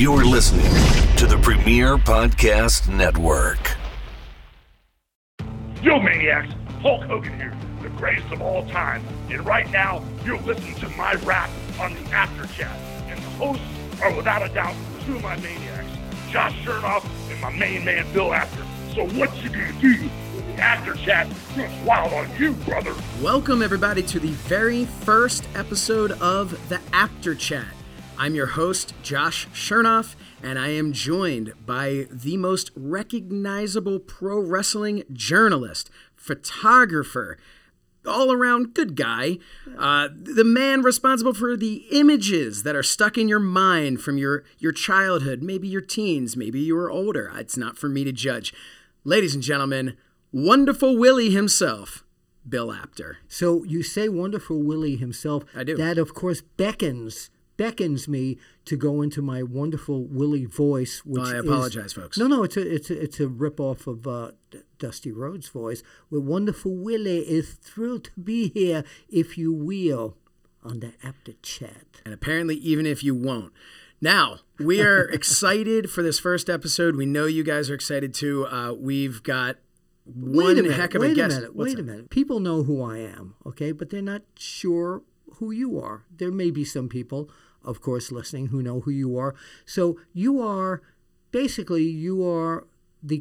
You're listening to the Premier Podcast Network. Yo, maniacs! Hulk Hogan here, the greatest of all time. And right now, you're listening to my rap on the Apter Chat. And the hosts are, without a doubt, two of my maniacs, Josh Shernoff and my main man, Bill Apter. So what you gonna do with the Apter Chat? It's wild on you, brother. Welcome, everybody, to the very first episode of the Apter Chat. I'm your host, Josh Shernoff, and I am joined by the most recognizable pro wrestling journalist, photographer, all-around good guy, the man responsible for the images that are stuck in your mind from your childhood, maybe your teens, maybe you were older. It's not for me to judge. Ladies and gentlemen, Wonderful Willie himself, Bill Apter. So you say Wonderful Willie himself. I do. That, of course, beckons me to go into my Wonderful Willie voice, which I apologize, folks. No, it's a ripoff of Dusty Rhodes' voice. Where Wonderful Willie is thrilled to be here, if you will, on the Apter Chat. And apparently, even if you won't. Now, we are excited for this first episode. We know you guys are excited too. We've got one heck of a guest. Wait a minute. People know who I am, okay, but they're not sure who you are. There may be some people, of course, listening who know who you are. So you are the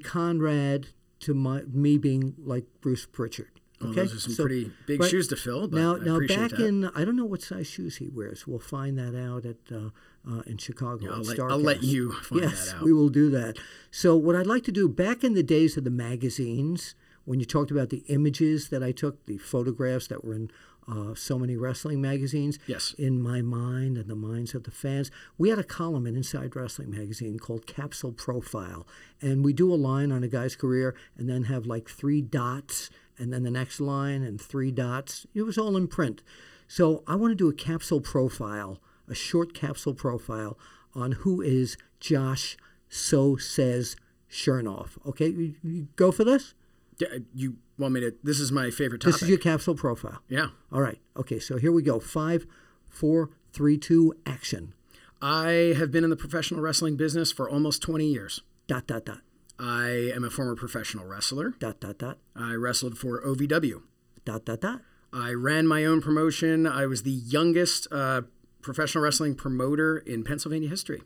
Conrad to me being like Bruce Pritchard. Okay? Those are some pretty big shoes to fill, but now I appreciate back that. In, I don't know what size shoes he wears. We'll find that out at in Chicago. Yeah, I'll let you find that out. Yes, we will do that. So what I'd like to do, back in the days of the magazines, when you talked about the images that I took, the photographs that were in so many wrestling magazines. Yes. In my mind and the minds of the fans. We had a column in Inside Wrestling Magazine called Capsule Profile. And we do a line on a guy's career and then have like 3 dots and then the next line and 3 dots. It was all in print. So I want to do a capsule profile, a short capsule profile on who is Josh So Says Shernoff. Okay, you go for this? You want me to? This is my favorite topic. This is your capsule profile. Yeah. All right. Okay. So here we go. 5, 4, 3, 2. Action. I have been in the professional wrestling business for almost 20 years. ... I am a former professional wrestler. ... I wrestled for OVW. ... I ran my own promotion. I was the youngest professional wrestling promoter in Pennsylvania history. ...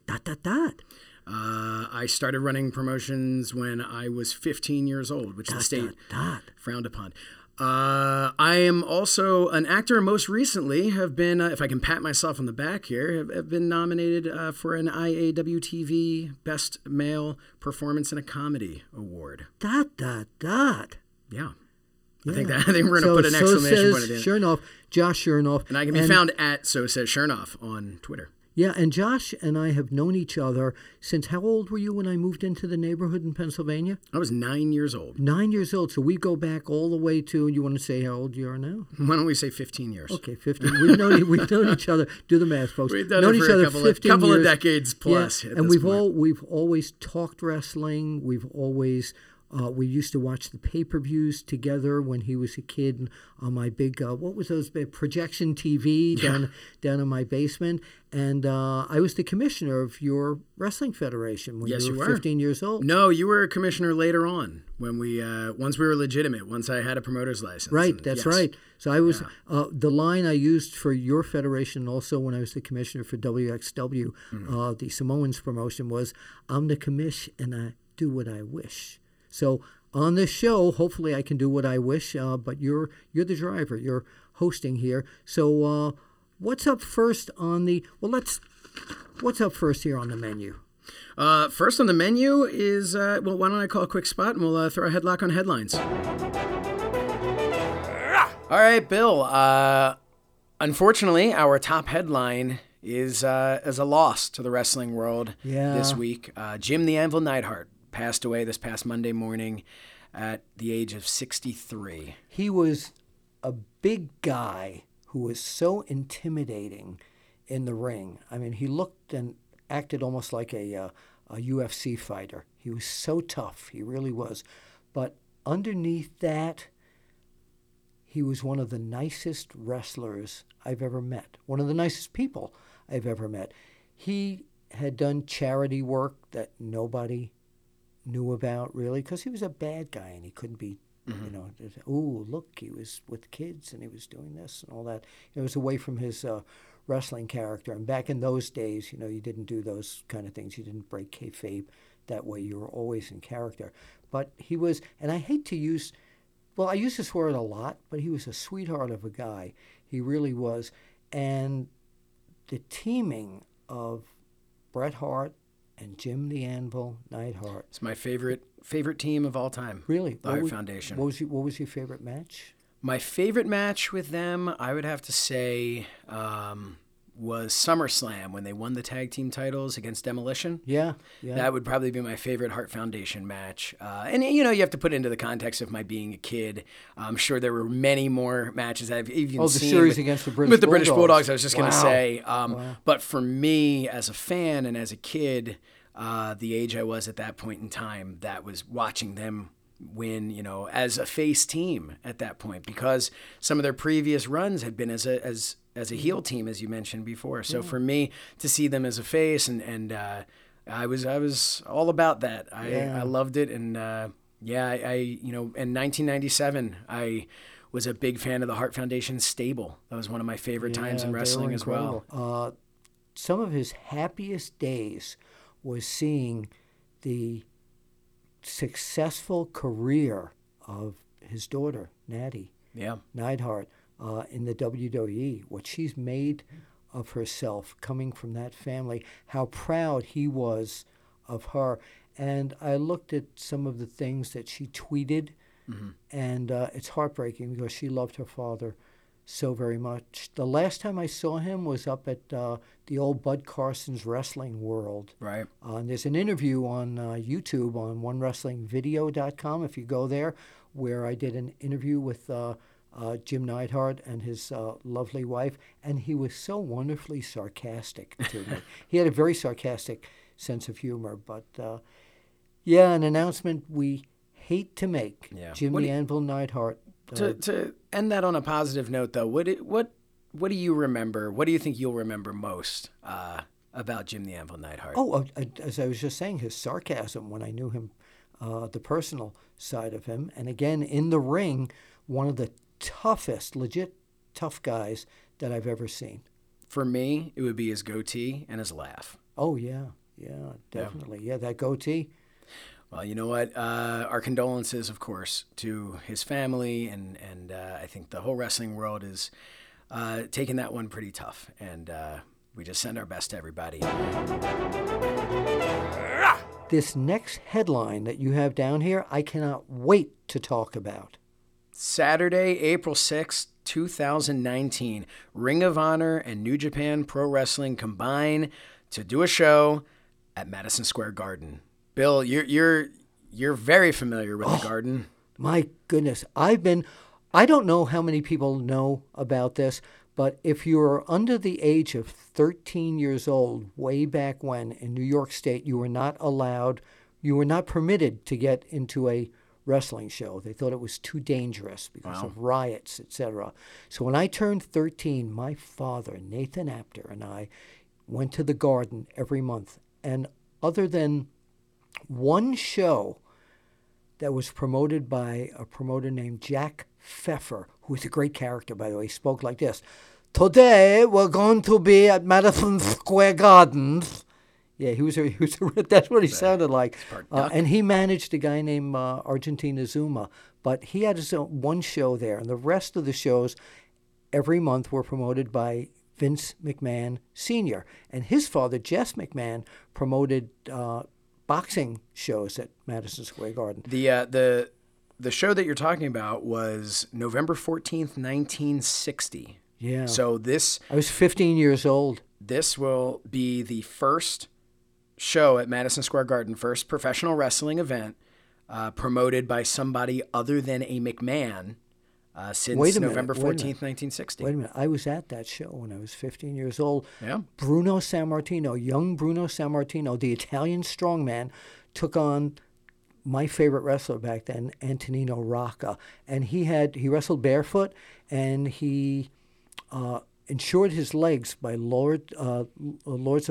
I started running promotions when I was 15 years old, which the state frowned upon. I am also an actor. Most recently have been, if I can pat myself on the back here, have been nominated for an IAWTV Best Male Performance in a Comedy Award. ... Yeah. I think we're going to put an exclamation point at the end. Shernoff, Josh Shernoff. And I can be found at So Says Shernoff on Twitter. Yeah, and Josh and I have known each other since, how old were you when I moved into the neighborhood in Pennsylvania? I was 9 years old. 9 years old. So we go back all the way to, you want to say how old you are now? Why don't we say 15 years? Okay, 15. We've known each other. Do the math, folks. We've known each other 15 years. A couple of decades plus. Yeah, and we've always talked wrestling. We've always... we used to watch the pay-per-views together when he was a kid on my big, what was those, projection TV down in my basement. And I was the commissioner of your wrestling federation when you were 15 years old. No, you were a commissioner later on when we, once we were legitimate, once I had a promoter's license. Right, that's right. So I was, the line I used for your federation also when I was the commissioner for WXW, the Samoans promotion was, I'm the commish and I do what I wish. So on this show, hopefully I can do what I wish, but you're the driver. You're hosting here. So what's up first on the – well, let's – what's up first here on the menu? First on the menu is – well, why don't I call a quick spot and we'll throw a headlock on headlines. All right, Bill. Unfortunately, our top headline is a loss to the wrestling world this week. Jim the Anvil Neidhart passed away this past Monday morning at the age of 63. He was a big guy who was so intimidating in the ring. I mean, he looked and acted almost like a UFC fighter. He was so tough. He really was. But underneath that, he was one of the nicest wrestlers I've ever met, one of the nicest people I've ever met. He had done charity work that nobody knew about, really, because he was a bad guy and he couldn't be, you know, ooh, look, he was with kids and he was doing this and all that. It was away from his wrestling character. And back in those days, you know, you didn't do those kind of things. You didn't break kayfabe that way. You were always in character. But he was, and I hate to use, well, I use this word a lot, but he was a sweetheart of a guy. He really was. And the teaming of Bret Hart and Jim the Anvil Neidhart. It's my favorite team of all time. Really? The Hart Foundation. What was your favorite match? My favorite match with them, I would have to say, was SummerSlam when they won the tag team titles against Demolition. Yeah. That would probably be my favorite Hart Foundation match. And, you know, you have to put it into the context of my being a kid. I'm sure there were many more matches I've even seen. The series against the British Bulldogs. With the British Bulldogs, I was just going to say. But for me, as a fan and as a kid, the age I was at that point in time, that was watching them win, you know, as a face team at that point, because some of their previous runs had been as a heel team, as you mentioned before. So for me to see them as a face, and I was all about that. I loved it, and I you know, in 1997 I was a big fan of the Hart Foundation stable. That was one of my favorite times in wrestling as well. Some of his happiest days was seeing the successful career of his daughter, Natty Neidhart, in the WWE, what she's made of herself coming from that family, how proud he was of her. And I looked at some of the things that she tweeted, and it's heartbreaking because she loved her father so very much. The last time I saw him was up at the old Bud Carson's Wrestling World. Right. And there's an interview on YouTube on onewrestlingvideo.com, if you go there, where I did an interview with Jim Neidhart and his lovely wife, and he was so wonderfully sarcastic to me. He had a very sarcastic sense of humor, but an announcement we hate to make. Yeah. Jim the Anvil Neidhart. To end that on a positive note, though, what do you remember? What do you think you'll remember most about Jim the Anvil Neidhart? As I was just saying, his sarcasm when I knew him, the personal side of him. And again, in the ring, one of the toughest, legit tough guys that I've ever seen. For me, it would be his goatee and his laugh. Oh, yeah, definitely. Yeah, that goatee. Well, you know what? Our condolences, of course, to his family, and I think the whole wrestling world is taking that one pretty tough, and we just send our best to everybody. This next headline that you have down here, I cannot wait to talk about. Saturday, April 6th, 2019, Ring of Honor and New Japan Pro Wrestling combine to do a show at Madison Square Garden. Bill, you're very familiar with the Garden. My goodness. I don't know how many people know about this, but if you were under the age of 13 years old, way back when in New York State, you were not permitted to get into a wrestling show. They thought it was too dangerous because of riots, etc. So when I turned 13, my father, Nathan Apter, and I went to the Garden every month. And other than one show that was promoted by a promoter named Jack Pfeffer, who is a great character, by the way, spoke like this. Today, we're going to be at Madison Square Garden. Yeah, that's what he sounded like. And he managed a guy named Argentina Zuma. But he had his own one show there. And the rest of the shows every month were promoted by Vince McMahon Sr. And his father, Jess McMahon, promoted boxing shows at Madison Square Garden. The show that you're talking about was November 14th, 1960. Yeah. So I was 15 years old. This will be the first show at Madison Square Garden, first professional wrestling event promoted by somebody other than a McMahon since November 14th, 1960. Wait a minute. I was at that show when I was 15 years old. Yeah. Bruno Sammartino, young Bruno Sammartino, the Italian strongman, took on my favorite wrestler back then, Antonino Rocca. And he wrestled barefoot, and he insured his legs by Lords of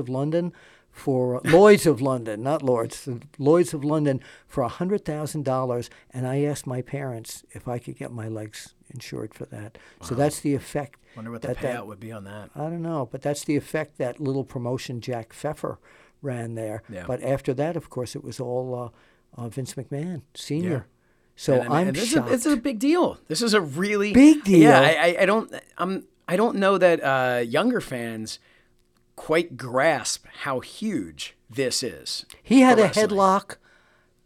London for Lloyd's of London, not Lord's, Lloyd's of London for $100,000, and I asked my parents if I could get my legs insured for that. Wow. So that's the effect. Wonder what the payout would be on that. I don't know, but that's the effect that little promotion Jack Pfeffer ran there. Yeah. But after that, of course, it was all Vince McMahon Sr. Yeah. So and I'm shocked. This is a big deal. This is a really big deal. Yeah, I don't know that younger fans quite grasp how huge this is. He had a headlock.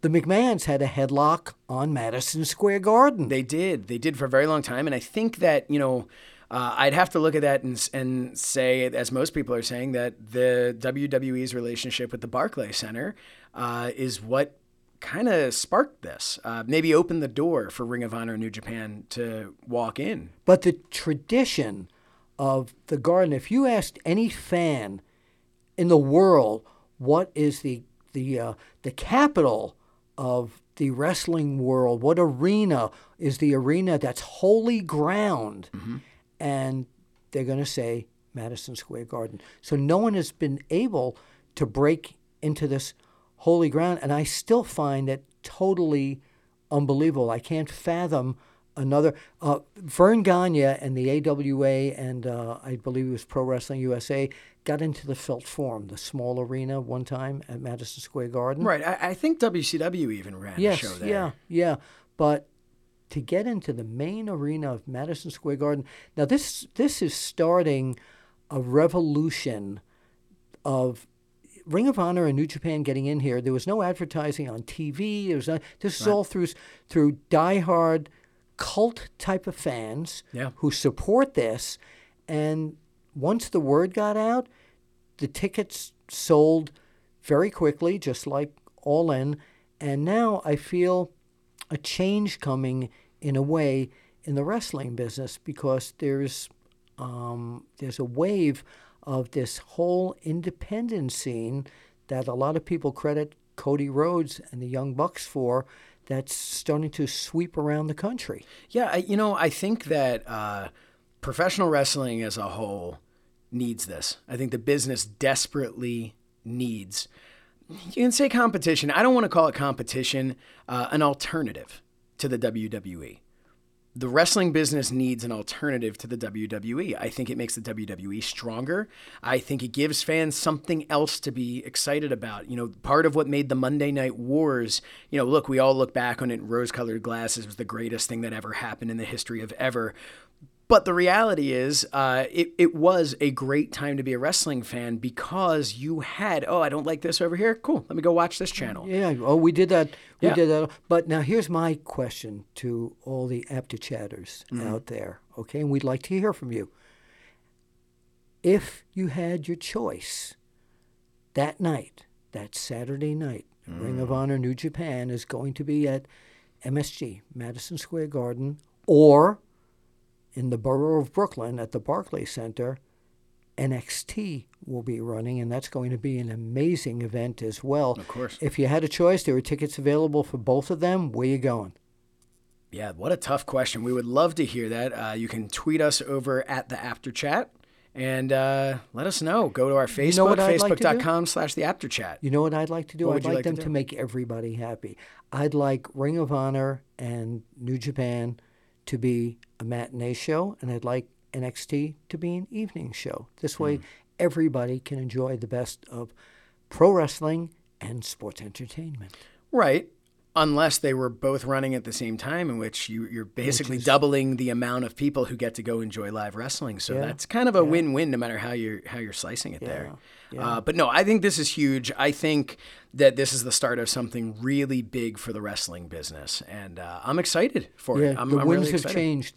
The McMahons had a headlock on Madison Square Garden. They did. They did for a very long time. And I think that, you know, I'd have to look at that and say, as most people are saying, that the WWE's relationship with the Barclays Center is what kind of sparked this. Maybe opened the door for Ring of Honor and New Japan to walk in. But the tradition of the Garden, if you asked any fan in the world what is the capital of the wrestling world, what arena is the arena that's holy ground, mm-hmm. and they're going to say Madison Square Garden. So no one has been able to break into this holy ground, and I still find it totally unbelievable. I can't fathom another. Vern Gagne and the AWA and I believe it was Pro Wrestling USA got into the Felt Forum, the small arena, one time at Madison Square Garden. Right. I think WCW even ran a show there. Yeah. But to get into the main arena of Madison Square Garden, now this is starting a revolution of Ring of Honor and New Japan getting in here. There was no advertising on TV. This is all through diehard cult type of fans who support this, and once the word got out, the tickets sold very quickly, just like All In, and now I feel a change coming in a way in the wrestling business because there's a wave of this whole independent scene that a lot of people credit Cody Rhodes and the Young Bucks for, that's starting to sweep around the country. Yeah, I think that professional wrestling as a whole needs this. I think the business desperately needs, you can say competition. I don't want to call it competition, an alternative to the WWE. The wrestling business needs an alternative to the WWE. I think it makes the WWE stronger. I think it gives fans something else to be excited about. You know, part of what made the Monday Night Wars, you know, look, we all look back on it in rose-colored glasses. It was the greatest thing that ever happened in the history of ever. But the reality is it was a great time to be a wrestling fan because you had, oh, I don't like this over here. Cool, let me go watch this channel. Yeah, oh, we did that. We did that. But now here's my question to all the Apter Chatters out there, okay? And we'd like to hear from you. If you had your choice that night, that Saturday night, Ring of Honor New Japan is going to be at MSG, Madison Square Garden, or in the borough of Brooklyn at the Barclays Center, NXT will be running, and that's going to be an amazing event as well. Of course. If you had a choice, there were tickets available for both of them. Where are you going? Yeah, what a tough question. We would love to hear that. You can tweet us over at the Apter Chat and let us know. Go to our Facebook, facebook.com/theapterchat. You know what I'd like to do? I'd like them to make everybody happy. I'd like Ring of Honor and New Japan to be a matinee show, and I'd like NXT to be an evening show. This way, everybody can enjoy the best of pro wrestling and sports entertainment. Right, unless they were both running at the same time, in which you're basically doubling the amount of people who get to go enjoy live wrestling. So that's kind of a win-win, no matter how you're slicing it there. Yeah. But no, I think this is huge. I think that this is the start of something really big for the wrestling business, and I'm excited for it. The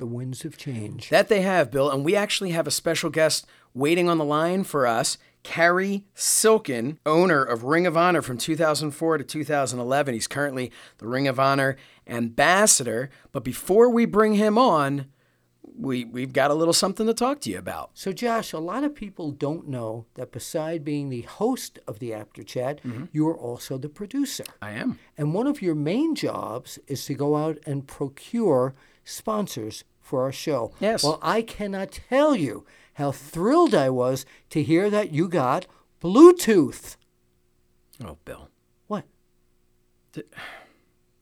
winds have changed. That they have, Bill, and we actually have a special guest waiting on the line for us, Cary Silkin, owner of Ring of Honor from 2004 to 2011. He's currently the Ring of Honor ambassador, but before we bring him on, we've got a little something to talk to you about. So, Josh, a lot of people don't know that beside being the host of the Apter Chat, you are also the producer. I am. And one of your main jobs is to go out and procure sponsors for our show. Yes. Well, I cannot tell you how thrilled I was to hear that you got Bluetooth. Oh, Bill. What?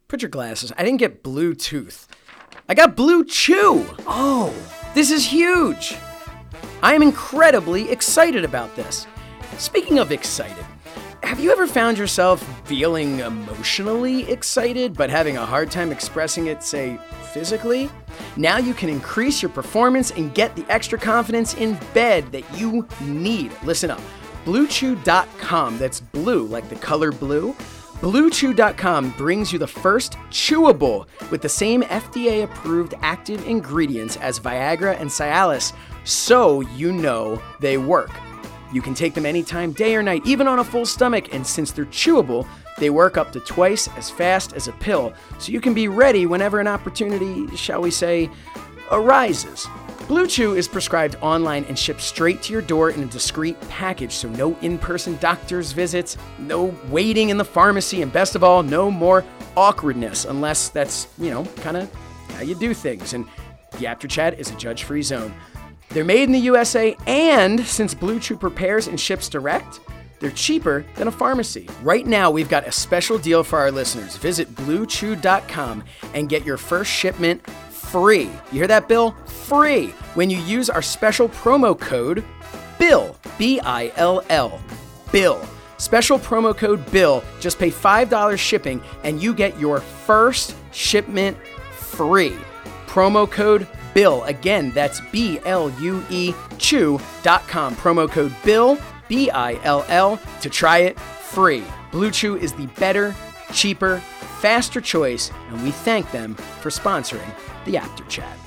Put your glasses. I didn't get Bluetooth. I got BlueChew. Oh, this is huge. I am incredibly excited about this. Speaking of excited, have you ever found yourself feeling emotionally excited but having a hard time expressing it, say, physically? Now you can increase your performance and get the extra confidence in bed that you need. Listen up. BlueChew.com, that's blue, like the color blue. BlueChew.com brings you the first chewable with the same FDA-approved active ingredients as Viagra and Cialis, so you know they work. You can take them anytime, day or night, even on a full stomach, and since they're chewable, they work up to twice as fast as a pill, so you can be ready whenever an opportunity, shall we say, arises. Blue Chew is prescribed online and shipped straight to your door in a discreet package, so no in-person doctor's visits, no waiting in the pharmacy, and best of all, no more awkwardness, unless that's, you know, kind of how you do things, and the Apter Chat is a judge-free zone. They're made in the USA, and since Blue Chew prepares and ships direct, they're cheaper than a pharmacy. Right now, we've got a special deal for our listeners. Visit BlueChew.com and get your first shipment free. You hear that, Bill? Free. When you use our special promo code BILL, B-I-L-L, BILL. Special promo code BILL. Just pay $5 shipping, and you get your first shipment free. Promo code BILL. Again, that's B-L-U-E Chew.com. Promo code BILL, B-I-L-L, to try it free. Blue Chew is the better, cheaper, faster choice, and we thank them for sponsoring the Apter Chat.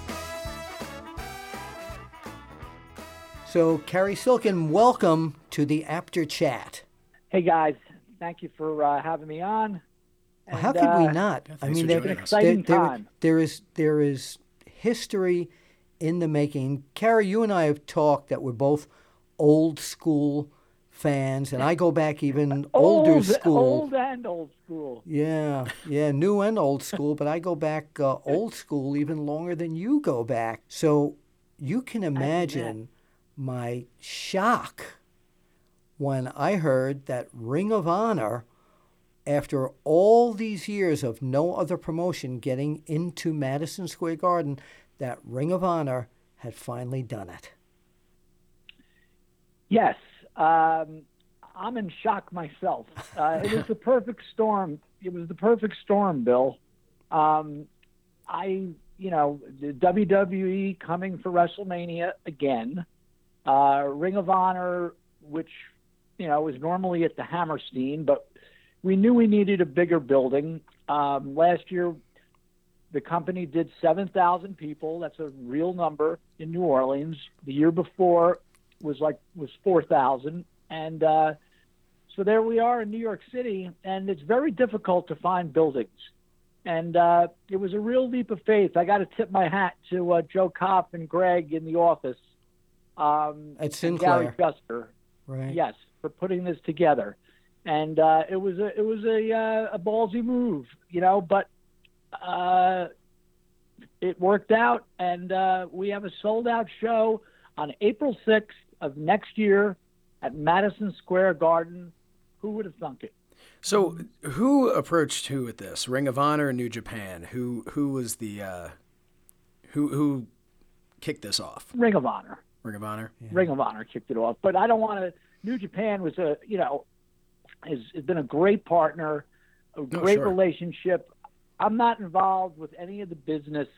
So, Cary Silkin, welcome to the Apter Chat. Hey, guys. Thank you for having me on. And, how could we not? I mean, it's an exciting time. There is history in the making. Cary, you and I have talked that we're both old school fans, and I go back even older school. Old and old school. Yeah, new and old school, but I go back old school even longer than you go back. So you can imagine my shock when I heard that Ring of Honor, after all these years of no other promotion getting into Madison Square Garden, that Ring of Honor had finally done it. Yes. I'm in shock myself. It was the perfect storm. It was the perfect storm, Bill. The WWE coming for WrestleMania again. Ring of Honor, which, is normally at the Hammerstein, but we knew we needed a bigger building. Last year, the company did 7,000 people. That's a real number in New Orleans. The year before was 4,000. And so there we are in New York City, and it's very difficult to find buildings. And it was a real leap of faith. I got to tip my hat to Joe Kopp and Greg in the office. At Sinclair. Gary Juster, right? Yes, for putting this together. And it was a ballsy move, but it worked out, and we have a sold-out show on April 6th of next year at Madison Square Garden. Who would have thunk it? So who approached who with this? Ring of Honor and New Japan? Who was the who kicked this off? Ring of Honor. Yeah. Ring of Honor kicked it off. But I don't want to. New Japan was has been a great partner, a great relationship. I'm not involved with any of the business.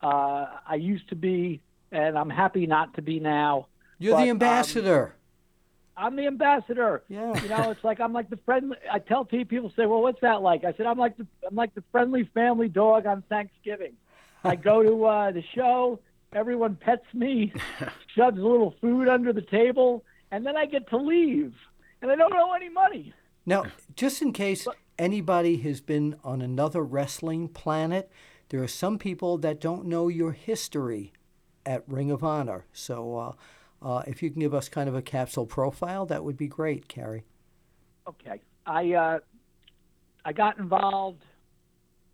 I used to be, and I'm happy not to be now. You're the ambassador. I'm the ambassador. Yeah. It's like I'm like the friendly. I tell people say, "Well, what's that like?" I said, "I'm like the friendly family dog on Thanksgiving." I go to the show. Everyone pets me, shoves a little food under the table, and then I get to leave. And I don't owe any money. Now, just in case anybody has been on another wrestling planet, there are some people that don't know your history at Ring of Honor. So if you can give us kind of a capsule profile, that would be great, Cary. Okay. I got involved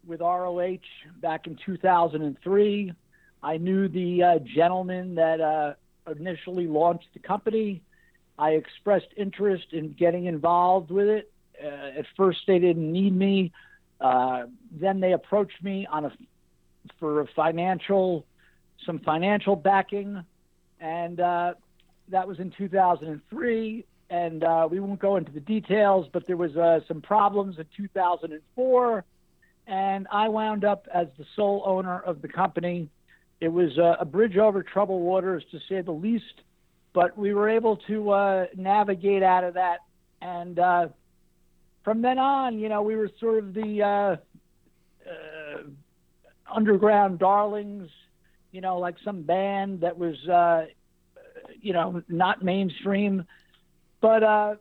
with ROH back in 2003. I knew the gentleman that initially launched the company. I expressed interest in getting involved with it, At first, they didn't need me. Then they approached me for some financial backing, and that was in 2003. And we won't go into the details, but there was some problems in 2004, and I wound up as the sole owner of the company. It was a bridge over troubled waters, to say the least, but we were able to navigate out of that. And from then on, you know, we were sort of the underground darlings, you know, like some band that was, you know, not mainstream. But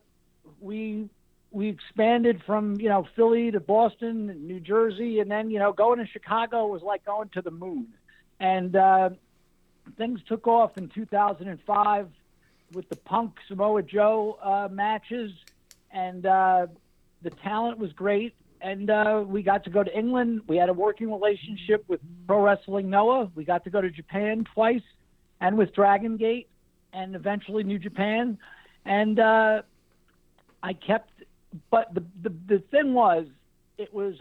we expanded from, you know, Philly to Boston and New Jersey, and then, you know, going to Chicago was like going to the moon. And things took off in 2005 with the Punk Samoa Joe matches, and the talent was great. And we got to go to England. We had a working relationship with Pro Wrestling Noah. We got to go to Japan twice, and with Dragon Gate, and eventually New Japan. And the thing was, it was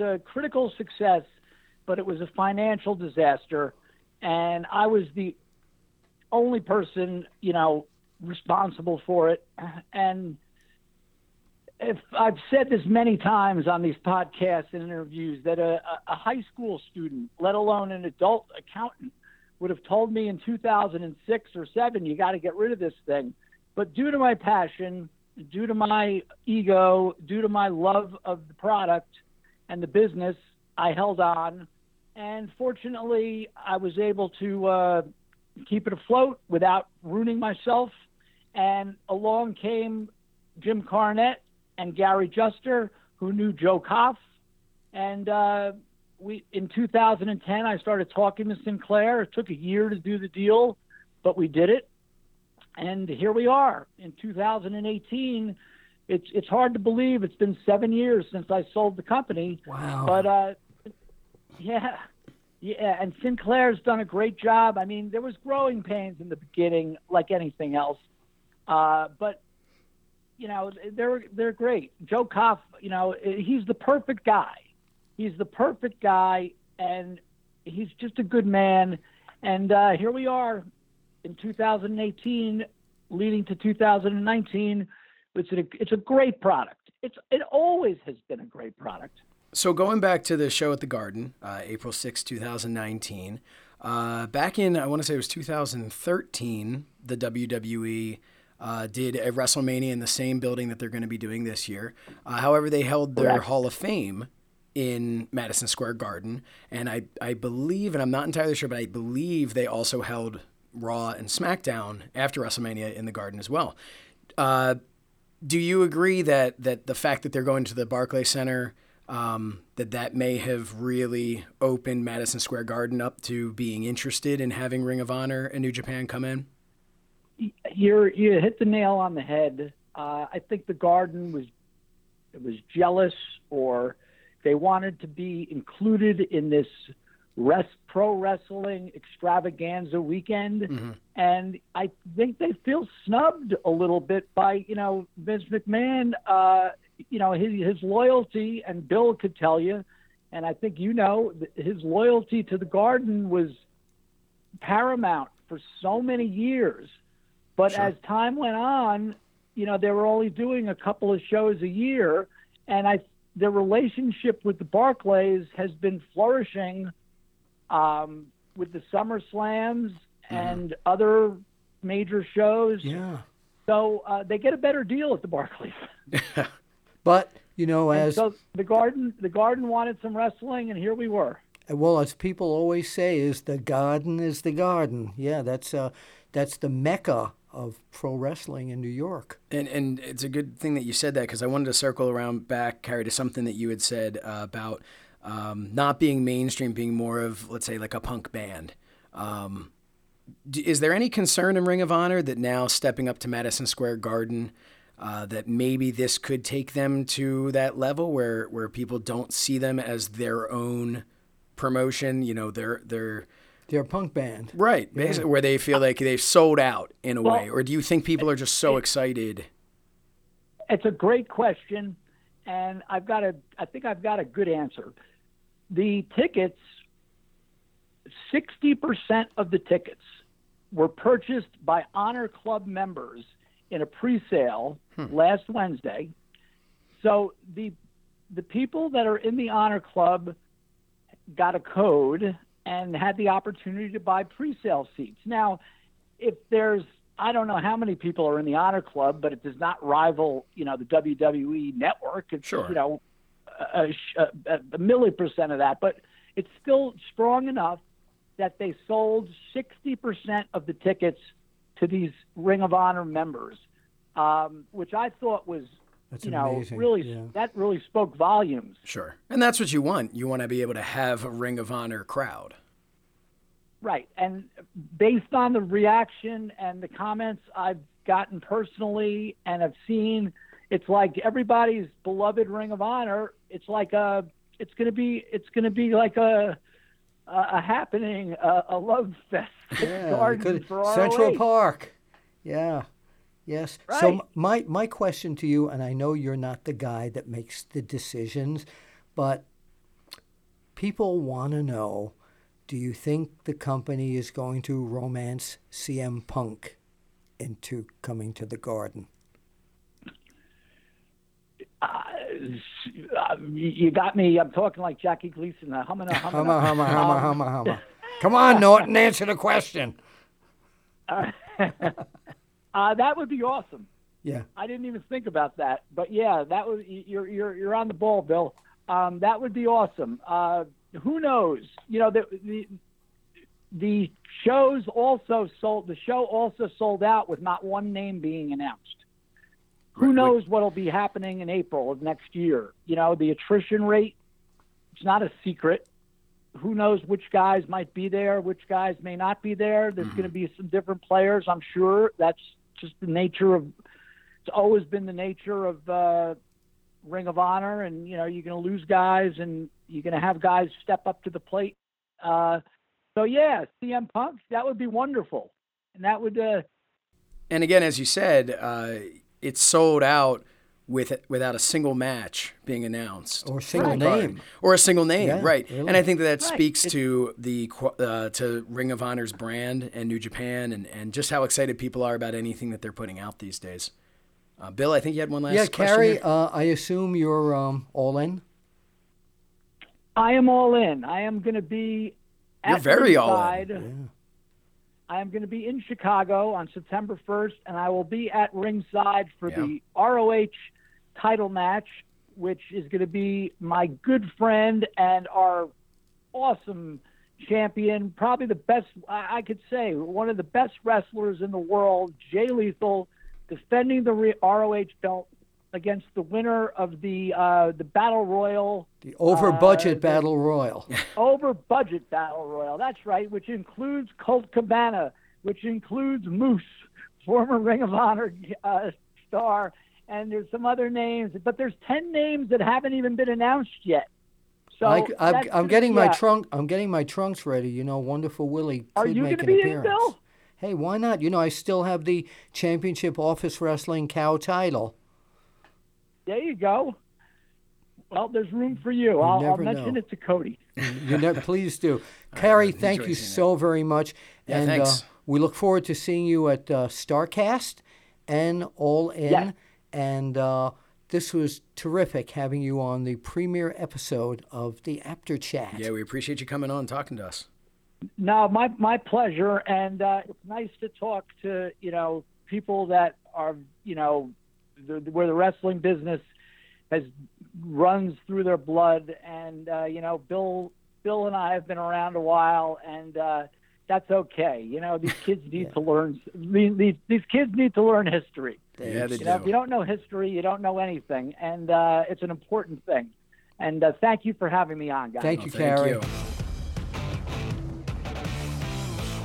a critical success, but it was a financial disaster. And I was the only person, you know, responsible for it. And if I've said this many times on these podcasts and interviews, that a high school student, let alone an adult accountant, would have told me in 2006 or 7, you got to get rid of this thing. But due to my passion, due to my ego, due to my love of the product and the business, I held on. And fortunately, I was able to keep it afloat without ruining myself. And along came Jim Cornette and Gary Juster, who knew Joe Koff. And in 2010, I started talking to Sinclair. It took a year to do the deal, but we did it. And here we are in 2018. It's hard to believe it's been 7 years since I sold the company. Wow. But yeah. And Sinclair's done a great job. I mean, there was growing pains in the beginning, like anything else. But you know, they're great. Joe Koff, you know, he's the perfect guy. And he's just a good man. And here we are. In 2018, leading to 2019, it's a great product. It always has been a great product. So going back to the show at the Garden, April 6, 2019, back in, I want to say it was 2013, the WWE did a WrestleMania in the same building that they're going to be doing this year. However, they held their Hall of Fame in Madison Square Garden. And I believe, and I'm not entirely sure, but I believe they also held Raw and SmackDown after WrestleMania in the Garden as well. Do you agree that the fact that they're going to the Barclays Center, that may have really opened Madison Square Garden up to being interested in having Ring of Honor and New Japan come in? You hit the nail on the head. I think the Garden was jealous, or they wanted to be included in this pro wrestling extravaganza weekend. Mm-hmm. And I think they feel snubbed a little bit by, you know, Vince McMahon, you know, his loyalty, and Bill could tell you, and I think, you know, his loyalty to the Garden was paramount for so many years. But sure, as time went on, you know, they were only doing a couple of shows a year, and their relationship with the Barclays has been flourishing with the SummerSlams and other major shows. Yeah. So they get a better deal at the Barclays. But, you know, so the Garden wanted some wrestling, and here we were. Well, as people always say, is the Garden is the Garden. Yeah, that's the mecca of pro wrestling in New York. And it's a good thing that you said that, because I wanted to circle around back, Cary, to something that you had said about not being mainstream, being more of, let's say, like a punk band. Is there any concern in Ring of Honor that now stepping up to Madison Square Garden, that maybe this could take them to that level where people don't see them as their own promotion, you know, they're a punk band. Right. Yeah. Where they feel like they've sold out in a way. Or do you think people are just so excited? It's a great question, and I think I've got a good answer. The tickets, 60% of the tickets were purchased by Honor Club members in a pre-sale last Wednesday. So the people that are in the Honor Club got a code and had the opportunity to buy pre-sale seats. Now, if there's, I don't know how many people are in the Honor Club, but it does not rival, the WWE network. It's, a millipercent of that, but it's still strong enough that they sold 60% of the tickets to these Ring of Honor members, which I thought was, amazing. That really spoke volumes. Sure. And that's what you want. You want to be able to have a Ring of Honor crowd. Right. And based on the reaction and the comments I've gotten personally and I've seen, it's like everybody's beloved Ring of Honor. It's like it's going to be like a happening, a love fest. Central Park. Yeah. Yes. Right. So my question to you, and I know you're not the guy that makes the decisions, but people want to know, do you think the company is going to romance CM Punk into coming to the Garden? You got me. I'm talking like Jackie Gleason. Hummer. Come on, Norton, answer the question. That would be awesome. Yeah, I didn't even think about that, but yeah, that was you're on the ball, Bill. That would be awesome. Who knows? The shows also sold. The show also sold out with not one name being announced. Who knows what'll be happening in April of next year? The attrition rate. It's not a secret. Who knows which guys might be there, which guys may not be there. There's going to be some different players, I'm sure. That's just the nature of – it's always been the nature of Ring of Honor. And, you're going to lose guys and you're going to have guys step up to the plate. CM Punk, that would be wonderful. And that would and again, as you said, it's sold out without a single match being announced or a single name. Yeah, right. Really. And I think that speaks to the to Ring of Honor's brand and New Japan and just how excited people are about anything that they're putting out these days. Bill, I think you had one last question. Yeah, Cary, I assume you're all in. I am all in. I am going to be I am going to be in Chicago on September 1st, and I will be at ringside for the ROH title match, which is going to be my good friend and our awesome champion, probably the best, I could say, one of the best wrestlers in the world, Jay Lethal, defending the ROH belt against the winner of the Battle Royal. The over-budget Battle Royal. Over-budget Battle Royal, that's right, which includes Colt Cabana, which includes Moose, former Ring of Honor star, and there's some other names. But there's 10 names that haven't even been announced yet. So I'm getting my trunks ready. Wonderful Willie could make an appearance. Are you going to be in, Bill? Hey, why not? I still have the Championship Office Wrestling Cow title. There you go. Well, there's room for you. I'll mention it to Cody. Please do. Cary, thank you so very much. Yeah, and thanks. We look forward to seeing you at Starcast and All In. Yeah. And this was terrific having you on the premiere episode of the Apter Chat. Yeah, we appreciate you coming on and talking to us. No, my pleasure. And it's nice to talk to, people that are, where the wrestling business runs through their blood, and Bill and I have been around a while, and that's okay. These kids need to learn. These kids need to learn history. Yeah, they do. If you don't know history, you don't know anything, and it's an important thing. And thank you for having me on, guys. Thank you, Cary.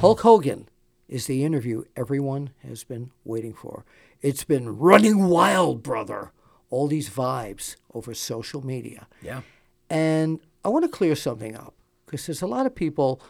Hulk Hogan is the interview everyone has been waiting for. It's been running wild, brother. All these vibes over social media. Yeah. And I want to clear something up, because there's a lot of people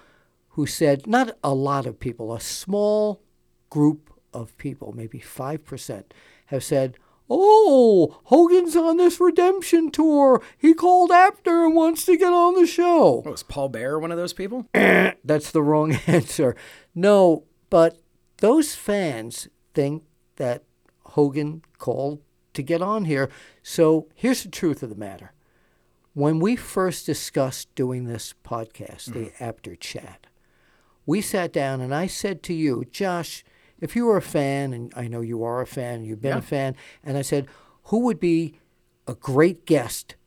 who said, not a lot of people, a small group of people, maybe 5%, have said, oh, Hogan's on this redemption tour. He called Apter and wants to get on the show. Oh, is Paul Bearer one of those people? That's the wrong answer. No, but those fans think that Hogan called to get on here. So here's the truth of the matter. When we first discussed doing this podcast, the Apter Chat, we sat down and I said to you, Josh, if you were a fan, and I know you are a fan, you've been a fan, and I said, who would be a great guest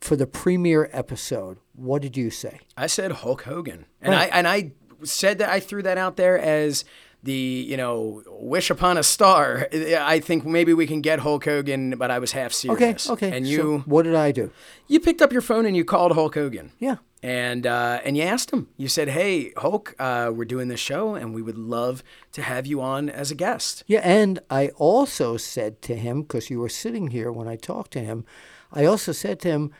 for the premiere episode? What did you say? I said Hulk Hogan. And right. I said that, I threw that out there as the, you know, wish upon a star. I think maybe we can get Hulk Hogan, but I was half serious. Okay. And you, so what did I do? You picked up your phone and you called Hulk Hogan. Yeah. And you asked him. You said, hey, Hulk, we're doing this show, and we would love to have you on as a guest. Yeah, and I also said to him, because you were sitting here when I talked to him, I also said to him,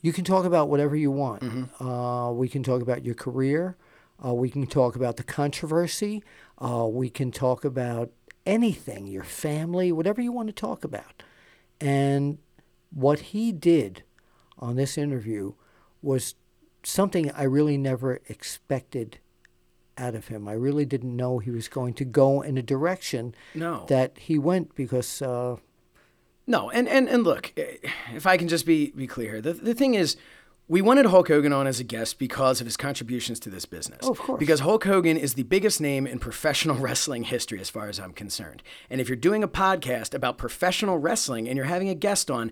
you can talk about whatever you want. Mm-hmm. We can talk about your career. We can talk about the controversy. We can talk about anything, your family, whatever you want to talk about. And what he did on this interview was something I really never expected out of him. I really didn't know he was going to go in a direction that he went because... And look, if I can just be clear, the thing is, we wanted Hulk Hogan on as a guest because of his contributions to this business. Oh, of course. Because Hulk Hogan is the biggest name in professional wrestling history as far as I'm concerned. And if you're doing a podcast about professional wrestling and you're having a guest on,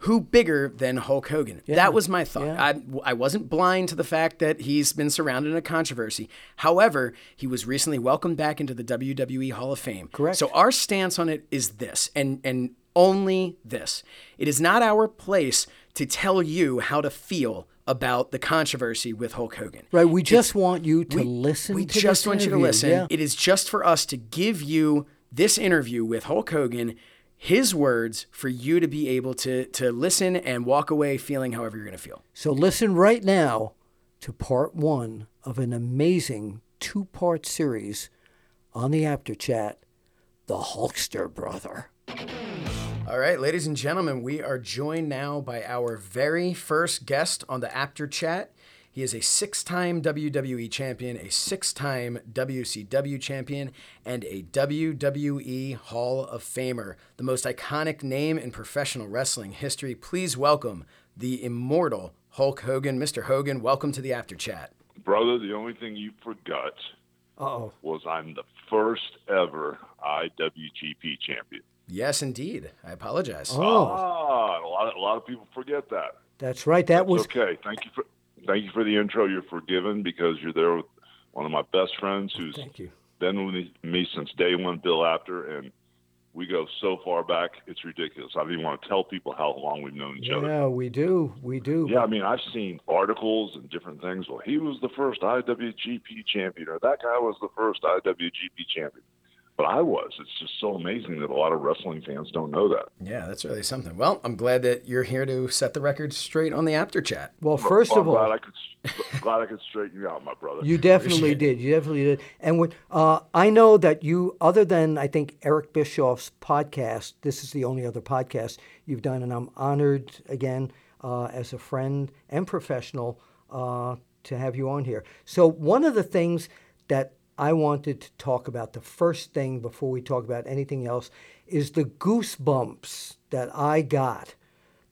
who bigger than Hulk Hogan? Yeah. That was my thought. Yeah. I wasn't blind to the fact that he's been surrounded in a controversy. However, he was recently welcomed back into the WWE Hall of Fame. Correct. So our stance on it is this, and only this. It is not our place to tell you how to feel about the controversy with Hulk Hogan. Right, we just want you to listen to this interview. We just want you to listen. Yeah. It is just for us to give you this interview with Hulk Hogan, his words, for you to be able to listen and walk away feeling however you're going to feel. So listen right now to part one of an amazing two-part series on the Apter Chat, The Hulkster Brother. All right, ladies and gentlemen, we are joined now by our very first guest on the Apter Chat. He is a six-time WWE champion, a six-time WCW champion, and a WWE Hall of Famer, the most iconic name in professional wrestling history. Please welcome the immortal Hulk Hogan. Mr. Hogan, welcome to the After Chat. Brother, the only thing you forgot was I'm the first ever IWGP champion. Yes, indeed. I apologize. A lot of people forget that. That's right. That was... okay. Thank you for the intro. You're forgiven because you're there with one of my best friends who's been with me since day one, Bill Apter, and we go so far back, it's ridiculous. I don't even want to tell people how long we've known each other. Yeah, we do. Yeah, I mean, I've seen articles and different things. Well, he was the first IWGP champion, or that guy was the first IWGP champion. But I was. It's just so amazing that a lot of wrestling fans don't know that. Yeah, that's really something. Well, I'm glad that you're here to set the record straight on the Apter Chat. Well, first of all... I'm glad I could straighten you out, my brother. You definitely did. You definitely did. And I know that you, other than, I think, Eric Bischoff's podcast, this is the only other podcast you've done, and I'm honored, again, as a friend and professional to have you on here. So one of the things that I wanted to talk about, the first thing before we talk about anything else, is the goosebumps that I got.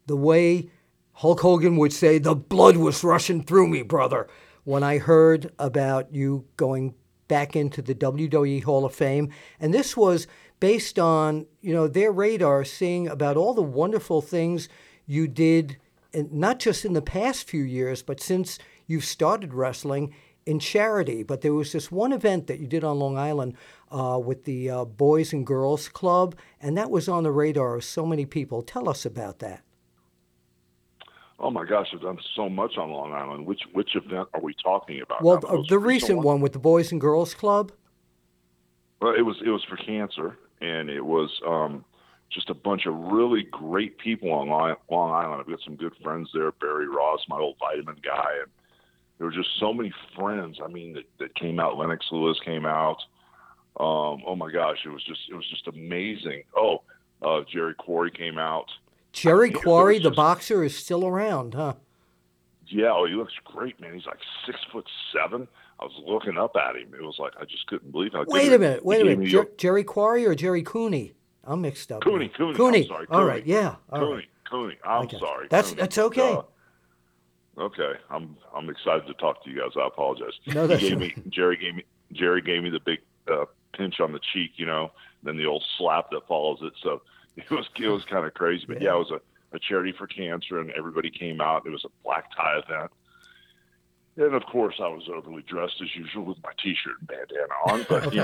The way Hulk Hogan would say, the blood was rushing through me, brother, when I heard about you going back into the WWE Hall of Fame. And this was based on, you know, their radar, seeing about all the wonderful things you did, and not just in the past few years, but since you've started wrestling in charity. But there was this one event that you did on Long Island with the Boys and Girls Club, and that was on the radar of so many people. Tell us about that. Oh my gosh, I've done so much on Long Island. Which event are we talking about? Well, the recent one with the Boys and Girls Club. Well, it was for cancer, and it was just a bunch of really great people on Long Island. I've got some good friends there, Barry Ross, my old Vitamin guy, and there were just so many friends. I mean, that came out. Lennox Lewis came out. Oh my gosh, it was just amazing. Oh, Jerry Quarry came out. Jerry Quarry, the boxer, is still around, huh? Yeah, oh, he looks great, man. He's like 6'7". I was looking up at him. It was like I just couldn't believe how. Wait a minute. Jerry Quarry or Jerry Cooney? I'm mixed up. Cooney. I'm sorry. All Cooney. Right, yeah. All Cooney, right. Cooney. I'm okay. Sorry. That's okay. Okay, I'm excited to talk to you guys. I apologize. No, that's Jerry gave me the big pinch on the cheek, you know, then the old slap that follows it. So it was kind of crazy, but yeah, it was a charity for cancer, and everybody came out. It was a black tie event, and of course, I was overly dressed as usual with my T-shirt and bandana on. But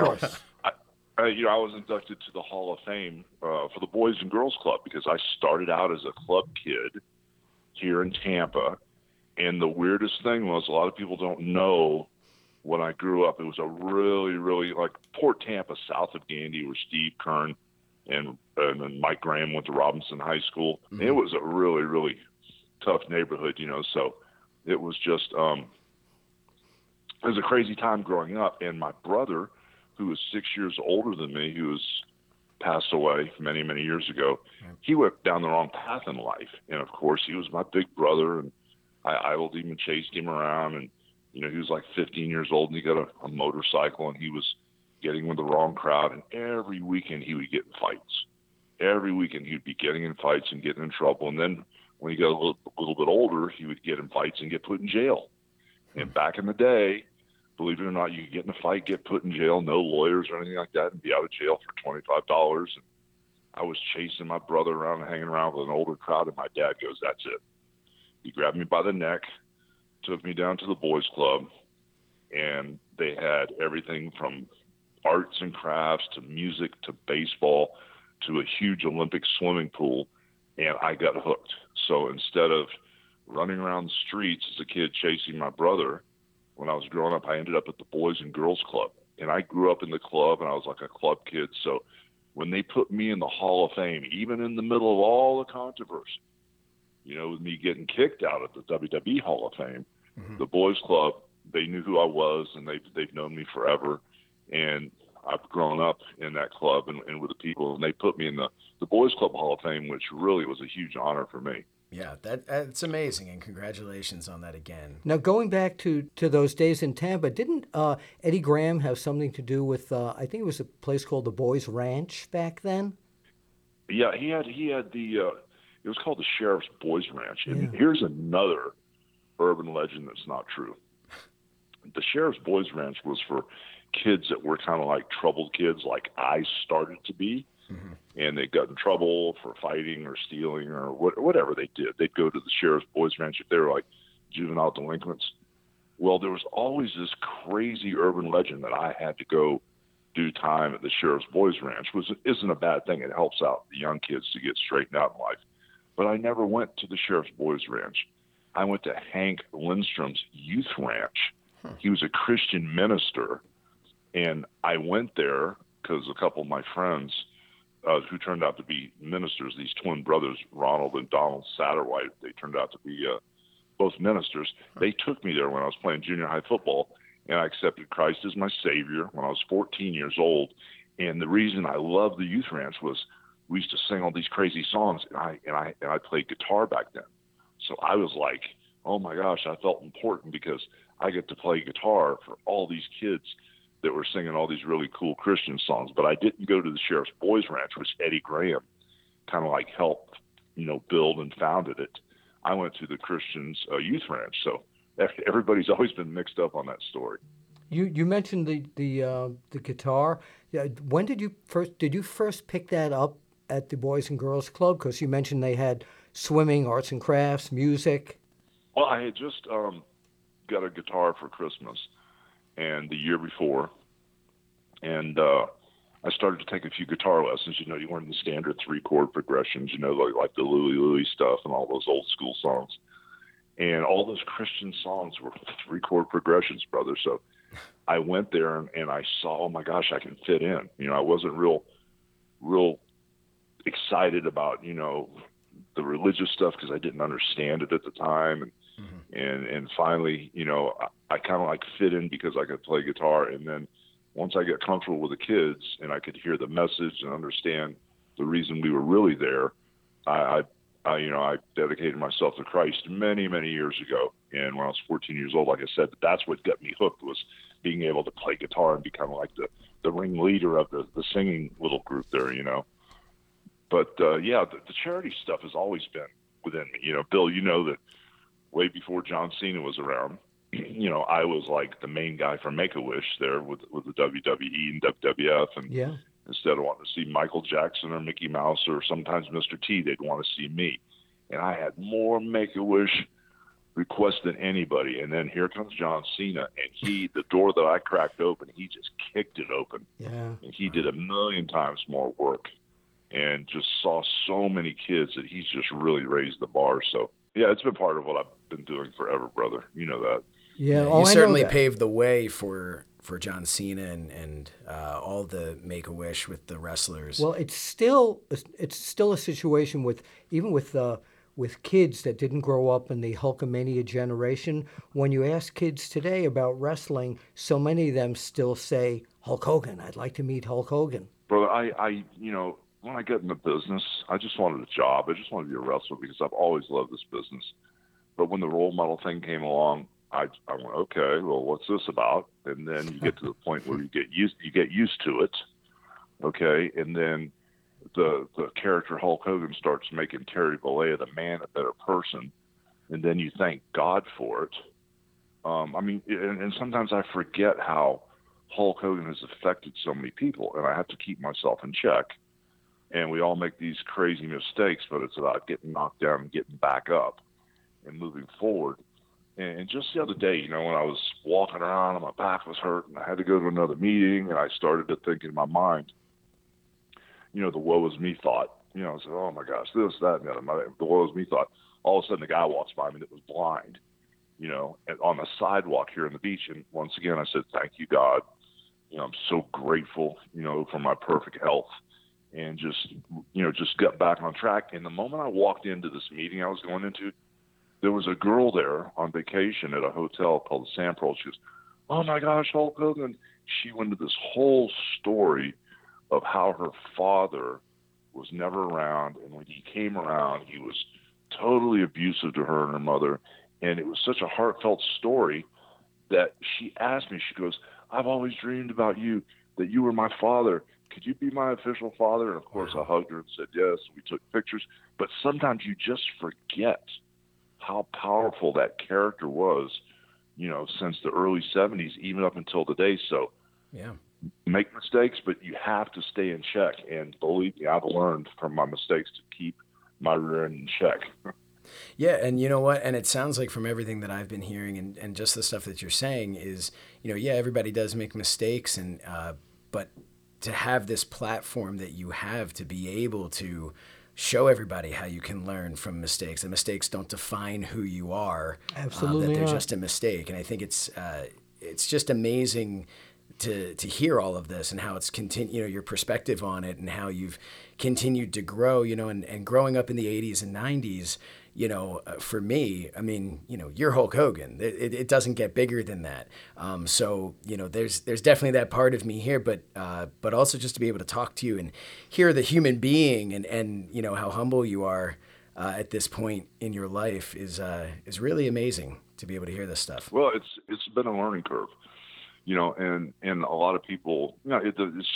I was inducted to the Hall of Fame for the Boys and Girls Club because I started out as a club kid here in Tampa. And the weirdest thing was a lot of people don't know when I grew up, it was a really, really like poor Tampa south of Gandy where Steve Kern and then Mike Graham went to Robinson High School. Mm-hmm. It was a really, really tough neighborhood, you know, so it was just, it was a crazy time growing up. And my brother, who was 6 years older than me, who was passed away many, many years ago, he went down the wrong path in life. And of course he was my big brother, and I idled him and chased him around, and you know he was like 15 years old, and he got a motorcycle, and he was getting with the wrong crowd. And every weekend he would get in fights. Every weekend he'd be getting in fights and getting in trouble. And then when he got a little bit older, he would get in fights and get put in jail. And back in the day, believe it or not, you could get in a fight, get put in jail, no lawyers or anything like that, and be out of jail for $25. And I was chasing my brother around and hanging around with an older crowd, and my dad goes, "That's it." He grabbed me by the neck, took me down to the boys' club, and they had everything from arts and crafts to music to baseball to a huge Olympic swimming pool, and I got hooked. So instead of running around the streets as a kid chasing my brother, when I was growing up, I ended up at the Boys and Girls Club. And I grew up in the club, and I was like a club kid. So when they put me in the Hall of Fame, even in the middle of all the controversy, you know, with me getting kicked out at the WWE Hall of Fame, mm-hmm. the Boys Club, they knew who I was, and they've known me forever. And I've grown up in that club and with the people, and they put me in the Boys Club Hall of Fame, which really was a huge honor for me. Yeah, that's amazing, and congratulations on that again. Now, going back to those days in Tampa, didn't Eddie Graham have something to do with, I think it was a place called the Boys Ranch back then? Yeah, he had the... It was called the Sheriff's Boys Ranch. And here's another urban legend that's not true. The Sheriff's Boys Ranch was for kids that were kind of like troubled kids, like I started to be. Mm-hmm. And they got in trouble for fighting or stealing or whatever they did. They'd go to the Sheriff's Boys Ranch if they were like juvenile delinquents. Well, there was always this crazy urban legend that I had to go do time at the Sheriff's Boys Ranch, which isn't a bad thing. It helps out the young kids to get straightened out in life. But I never went to the Sheriff's Boys Ranch. I went to Hank Lindstrom's youth ranch. Huh. He was a Christian minister. And I went there because a couple of my friends who turned out to be ministers, these twin brothers, Ronald and Donald Satterwhite, they turned out to be both ministers. Huh. They took me there when I was playing junior high football, and I accepted Christ as my Savior when I was 14 years old. And the reason I loved the youth ranch was we used to sing all these crazy songs, and I played guitar back then. So I was like, oh my gosh, I felt important because I get to play guitar for all these kids that were singing all these really cool Christian songs. But I didn't go to the Sheriff's Boys Ranch, which Eddie Graham kind of like helped, you know, build and founded it. I went to the Christian's youth ranch. So everybody's always been mixed up on that story. You mentioned the guitar. When did you first pick that up at the Boys and Girls Club? Because you mentioned they had swimming, arts and crafts, music. Well, I had just got a guitar for Christmas and the year before, and I started to take a few guitar lessons. You know, you learn the standard three-chord progressions, you know, like the Louie Louie stuff and all those old school songs. And all those Christian songs were three-chord progressions, brother. So I went there and I saw, oh, my gosh, I can fit in. You know, I wasn't real excited about, you know, the religious stuff because I didn't understand it at the time. And mm-hmm. and finally, you know, I kind of like fit in because I could play guitar. And then once I got comfortable with the kids and I could hear the message and understand the reason we were really there. I dedicated myself to Christ many, many years ago. And when I was 14 years old, like I said, that's what got me hooked, was being able to play guitar and become like the ringleader of the singing little group there, you know. But, yeah, the charity stuff has always been within me. You know, Bill, you know that way before John Cena was around, you know, I was like the main guy from Make-A-Wish there with the WWE and WWF. And yeah. Instead of wanting to see Michael Jackson or Mickey Mouse or sometimes Mr. T, they'd want to see me. And I had more Make-A-Wish requests than anybody. And then here comes John Cena, and the door that I cracked open, he just kicked it open. Yeah. And he did 1,000,000 times more work and just saw so many kids that he's just really raised the bar. So, yeah, it's been part of what I've been doing forever, brother. You know that. Yeah, you certainly paved the way for John Cena and all the Make-A-Wish with the wrestlers. Well, it's still a situation with kids that didn't grow up in the Hulkamania generation. When you ask kids today about wrestling, so many of them still say, Hulk Hogan, I'd like to meet Hulk Hogan. Brother, I you know, when I got in the business, I just wanted a job. I just wanted to be a wrestler because I've always loved this business. But when the role model thing came along, I went, okay, well, what's this about? And then you get to the point where you get used to it, okay? And then the character Hulk Hogan starts making Terry Bollea, the man, a better person, and then you thank God for it. And sometimes I forget how Hulk Hogan has affected so many people, and I have to keep myself in check. And we all make these crazy mistakes, but it's about getting knocked down and getting back up and moving forward. And just the other day, you know, when I was walking around and my back was hurt and I had to go to another meeting, and I started to think in my mind, you know, the woe is me thought. You know, I said, oh my gosh, this, that, and the other. The woe is me thought. All of a sudden, the guy walks by me that was blind, you know, and on the sidewalk here in the beach. And once again, I said, thank you, God. You know, I'm so grateful, you know, for my perfect health, and just got back on track. And the moment I walked into this meeting I was going into, there was a girl there on vacation at a hotel called the Sand Pearl. She goes, oh my gosh, Hulk Hogan. She went into this whole story of how her father was never around. And when he came around, he was totally abusive to her and her mother. And it was such a heartfelt story that she asked me, she goes, I've always dreamed about you, that you were my father. Could you be my official father? And of course I hugged her and said, yes, we took pictures. But sometimes you just forget how powerful that character was, you know, since the early 70s, even up until today. So yeah, make mistakes, but you have to stay in check. And believe me, I've learned from my mistakes to keep my rear end in check. Yeah. And you know what? And it sounds like from everything that I've been hearing and just the stuff that you're saying is, you know, yeah, everybody does make mistakes. And, but to have this platform that you have to be able to show everybody how you can learn from mistakes. The mistakes don't define who you are. Absolutely, that they're just a mistake. And I think it's just amazing to hear all of this and how it's continue. You know, your perspective on it and how you've continued to grow. You know, and growing up in the '80s and '90s. You know, for me, I mean, you know, you're Hulk Hogan. It doesn't get bigger than that. So, you know, there's definitely that part of me here, but also just to be able to talk to you and hear the human being and you know, how humble you are at this point in your life is really amazing to be able to hear this stuff. Well, it's been a learning curve, you know, and a lot of people, you know, it's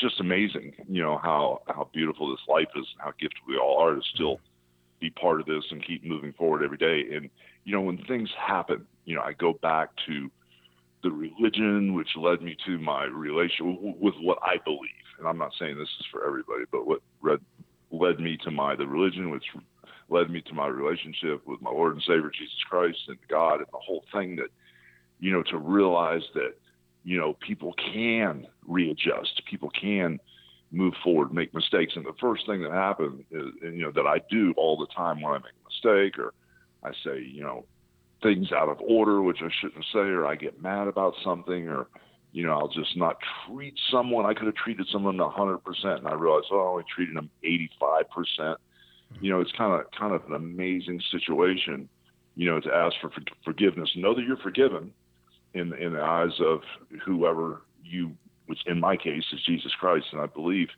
just amazing, you know, how beautiful this life is and how gifted we all are to still be part of this and keep moving forward every day. And, you know, when things happen, you know, I go back to the religion, which led me to my relation with what I believe. And I'm not saying this is for everybody, but what led me to the religion, which led me to my relationship with my Lord and Savior, Jesus Christ, and God, and the whole thing that, you know, to realize that, you know, people can readjust, people can move forward, make mistakes. And the first thing that happened is, you know, that I do all the time when I make a mistake or I say, you know, things out of order, which I shouldn't say, or I get mad about something, or, you know, I'll just not treat someone. I could have treated someone 100%. And I realized, oh, I only treated them 85%. You know, it's kind of an amazing situation, you know, to ask for forgiveness, know that you're forgiven in the eyes of whoever you, which in my case is Jesus Christ, and I believe,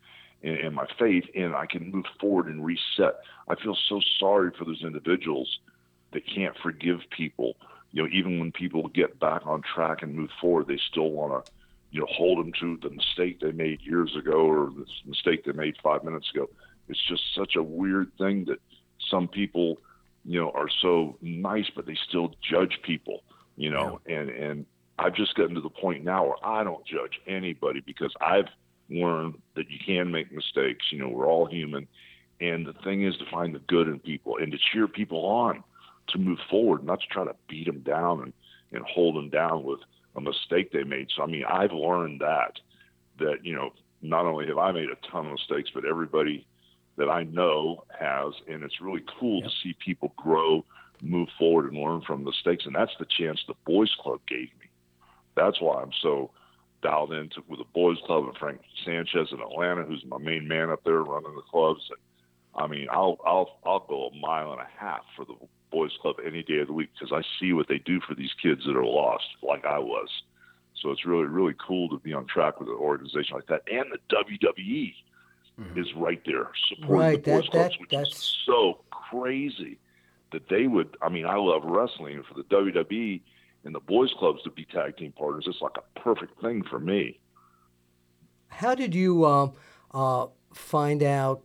and my faith, and I can move forward and reset. I feel so sorry for those individuals that can't forgive people. You know, even when people get back on track and move forward, they still want to, you know, hold them to the mistake they made years ago or the mistake they made 5 minutes ago. It's just such a weird thing that some people, you know, are so nice, but they still judge people, you know, yeah. And I've just gotten to the point now where I don't judge anybody because I've learned that you can make mistakes. You know, we're all human. And the thing is to find the good in people and to cheer people on to move forward, not to try to beat them down and hold them down with a mistake they made. So, I mean, I've learned that, you know, not only have I made a ton of mistakes, but everybody that I know has, and it's really cool yep. to see people grow, move forward, and learn from mistakes. And that's the chance the Boys Club gave me. That's why I'm so dialed into with the Boys Club and Frank Sanchez in Atlanta, who's my main man up there running the clubs. And, I mean, I'll go a mile and a half for the Boys Club any day of the week because I see what they do for these kids that are lost, like I was. So it's really, really cool to be on track with an organization like that, and the WWE. Mm-hmm. Is right there supporting right, the Boys Clubs, which is so crazy that they would. I mean, I love wrestling, and for the WWE and the Boys Clubs to be tag team partners, it's like a perfect thing for me. How did you find out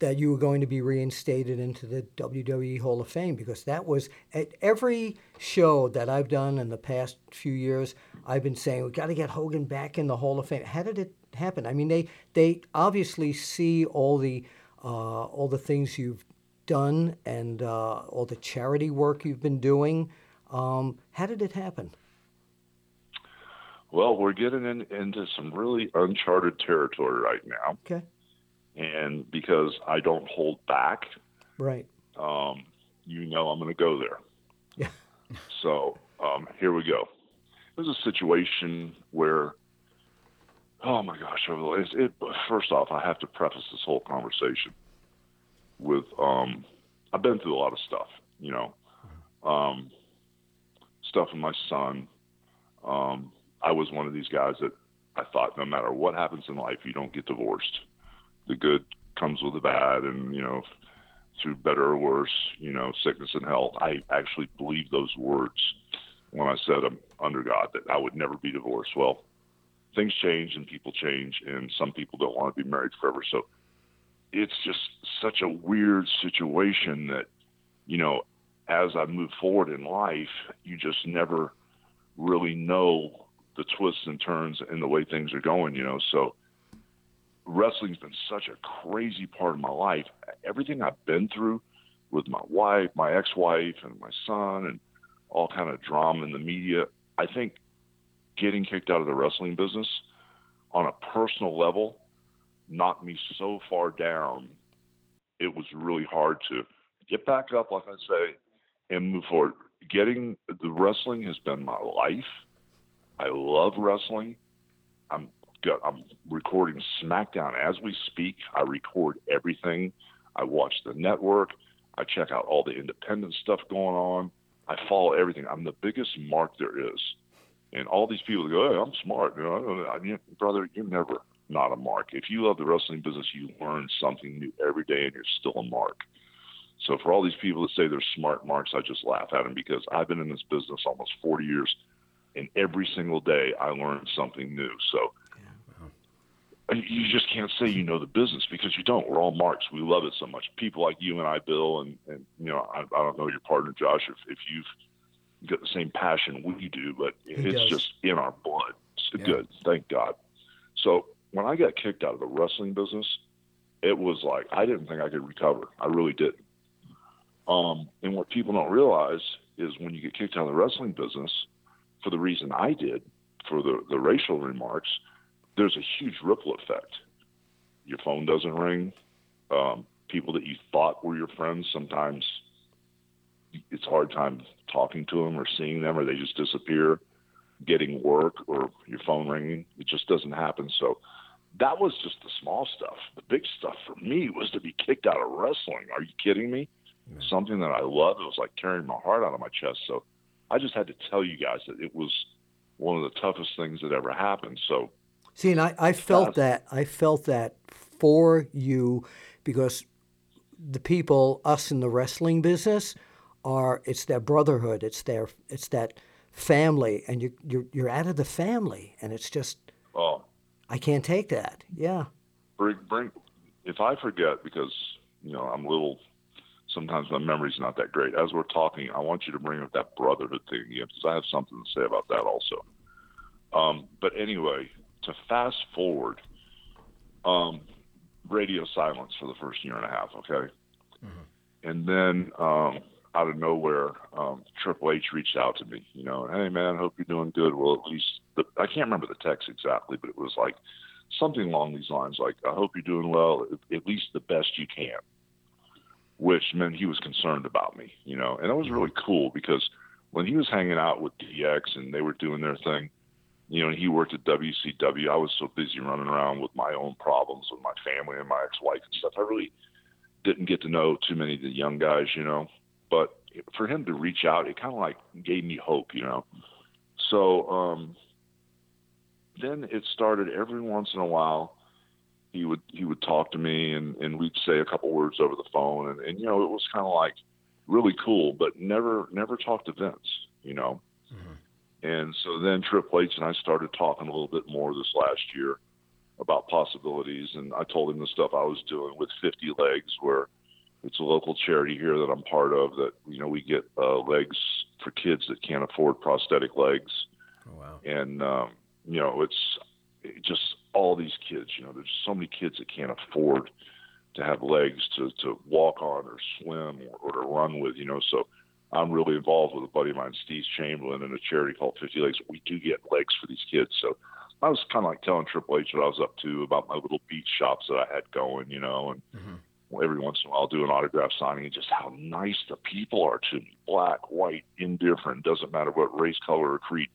that you were going to be reinstated into the WWE Hall of Fame? Because that was at every show that I've done in the past few years. I've been saying we've got to get Hogan back in the Hall of Fame. How did it happen? I mean, they obviously see all the things you've done and all the charity work you've been doing. How did it happen? Well, we're getting into some really uncharted territory right now. Okay. And because I don't hold back, right? You know, I'm going to go there. Yeah. So here we go. It was a situation where. Oh, my gosh. First off, I have to preface this whole conversation with I've been through a lot of stuff, you know, stuff with my son. I was one of these guys that I thought no matter what happens in life, you don't get divorced. The good comes with the bad and, you know, through better or worse, you know, sickness and health. I actually believed those words when I said I'm under God that I would never be divorced. Well, things change and people change, and some people don't want to be married forever. So it's just such a weird situation that, you know, as I move forward in life, you just never really know the twists and turns and the way things are going, you know. So wrestling's been such a crazy part of my life. Everything I've been through with my wife, my ex-wife, and my son, and all kind of drama in the media, I think getting kicked out of the wrestling business on a personal level knocked me so far down. It was really hard to get back up, like I say, and move forward. Getting the wrestling has been my life. I love wrestling. I'm recording SmackDown as we speak. I record everything. I watch the network. I check out all the independent stuff going on. I follow everything. I'm the biggest mark there is. And all these people go, hey, I'm smart. You know, brother, you're never not a mark. If you love the wrestling business, you learn something new every day, and you're still a mark. So for all these people that say they're smart marks, I just laugh at them because I've been in this business almost 40 years, and every single day I learn something new. So you just can't say you know the business because you don't. We're all marks. We love it so much. People like you and I, Bill, and you know, I don't know your partner, Josh, if you've – got the same passion we do, but it's just in our blood. It's good. Thank God. So when I got kicked out of the wrestling business, it was like, I didn't think I could recover. I really didn't. And what people don't realize is when you get kicked out of the wrestling business for the reason I did for the racial remarks, there's a huge ripple effect. Your phone doesn't ring. People that you thought were your friends, sometimes it's a hard time talking to them or seeing them, or they just disappear, getting work or your phone ringing. It just doesn't happen. So that was just the small stuff. The big stuff for me was to be kicked out of wrestling. Are you kidding me? Mm-hmm. Something that I loved. It was like tearing my heart out of my chest. So I just had to tell you guys that it was one of the toughest things that ever happened. So see, and I felt that for you, because the people, us in the wrestling business, are, it's their brotherhood, it's that family, and you're out of the family, and it's just, oh, I can't take that. Yeah. Bring if I forget, because you know I'm little, sometimes my memory's not that great. As we're talking, I want you to bring up that brotherhood thing again, because I have something to say about that also. But anyway, to fast forward, radio silence for the first year and a half, okay? Mm-hmm. And then out of nowhere, Triple H reached out to me, you know, hey, man, hope you're doing good. Well, at least, I can't remember the text exactly, but it was like something along these lines, like, I hope you're doing well, at least the best you can, which meant he was concerned about me, you know. And that was really cool, because when he was hanging out with DX and they were doing their thing, you know, and he worked at WCW, I was so busy running around with my own problems with my family and my ex-wife and stuff, I really didn't get to know too many of the young guys, you know. But for him to reach out, it kind of like gave me hope, you know. So then it started every once in a while, he would talk to me, and we'd say a couple words over the phone, and you know, it was kind of like really cool, but never talked to Vince, you know. Mm-hmm. And so then Triple H and I started talking a little bit more this last year about possibilities, and I told him the stuff I was doing with 50 Legs, where it's a local charity here that I'm part of that, you know, we get legs for kids that can't afford prosthetic legs. Oh, wow. And, you know, it's just all these kids, you know, there's so many kids that can't afford to have legs to walk on or swim or to run with, you know. So I'm really involved with a buddy of mine, Steve Chamberlain, in a charity called 50 Legs. We do get legs for these kids. So I was kind of like telling Triple H what I was up to about my little beach shops that I had going, you know, and mm-hmm. every once in a while I'll do an autograph signing, and just how nice the people are to me, black, white, indifferent, doesn't matter what race, color, or creed.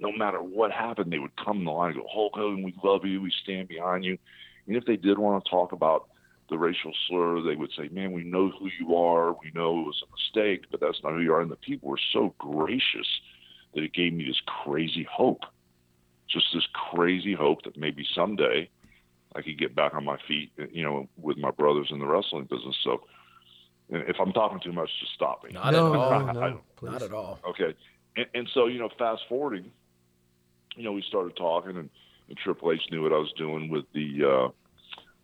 No matter what happened, they would come in the line and go, Hulk Hogan, we love you, we stand behind you. And if they did want to talk about the racial slur, they would say, man, we know who you are, we know it was a mistake, but that's not who you are. And the people were so gracious that it gave me this crazy hope, just this crazy hope that maybe someday I could get back on my feet, you know, with my brothers in the wrestling business. So if I'm talking too much, just stop me. Not at all. Okay. And so, you know, fast forwarding, you know, we started talking, and Triple H knew what I was doing with the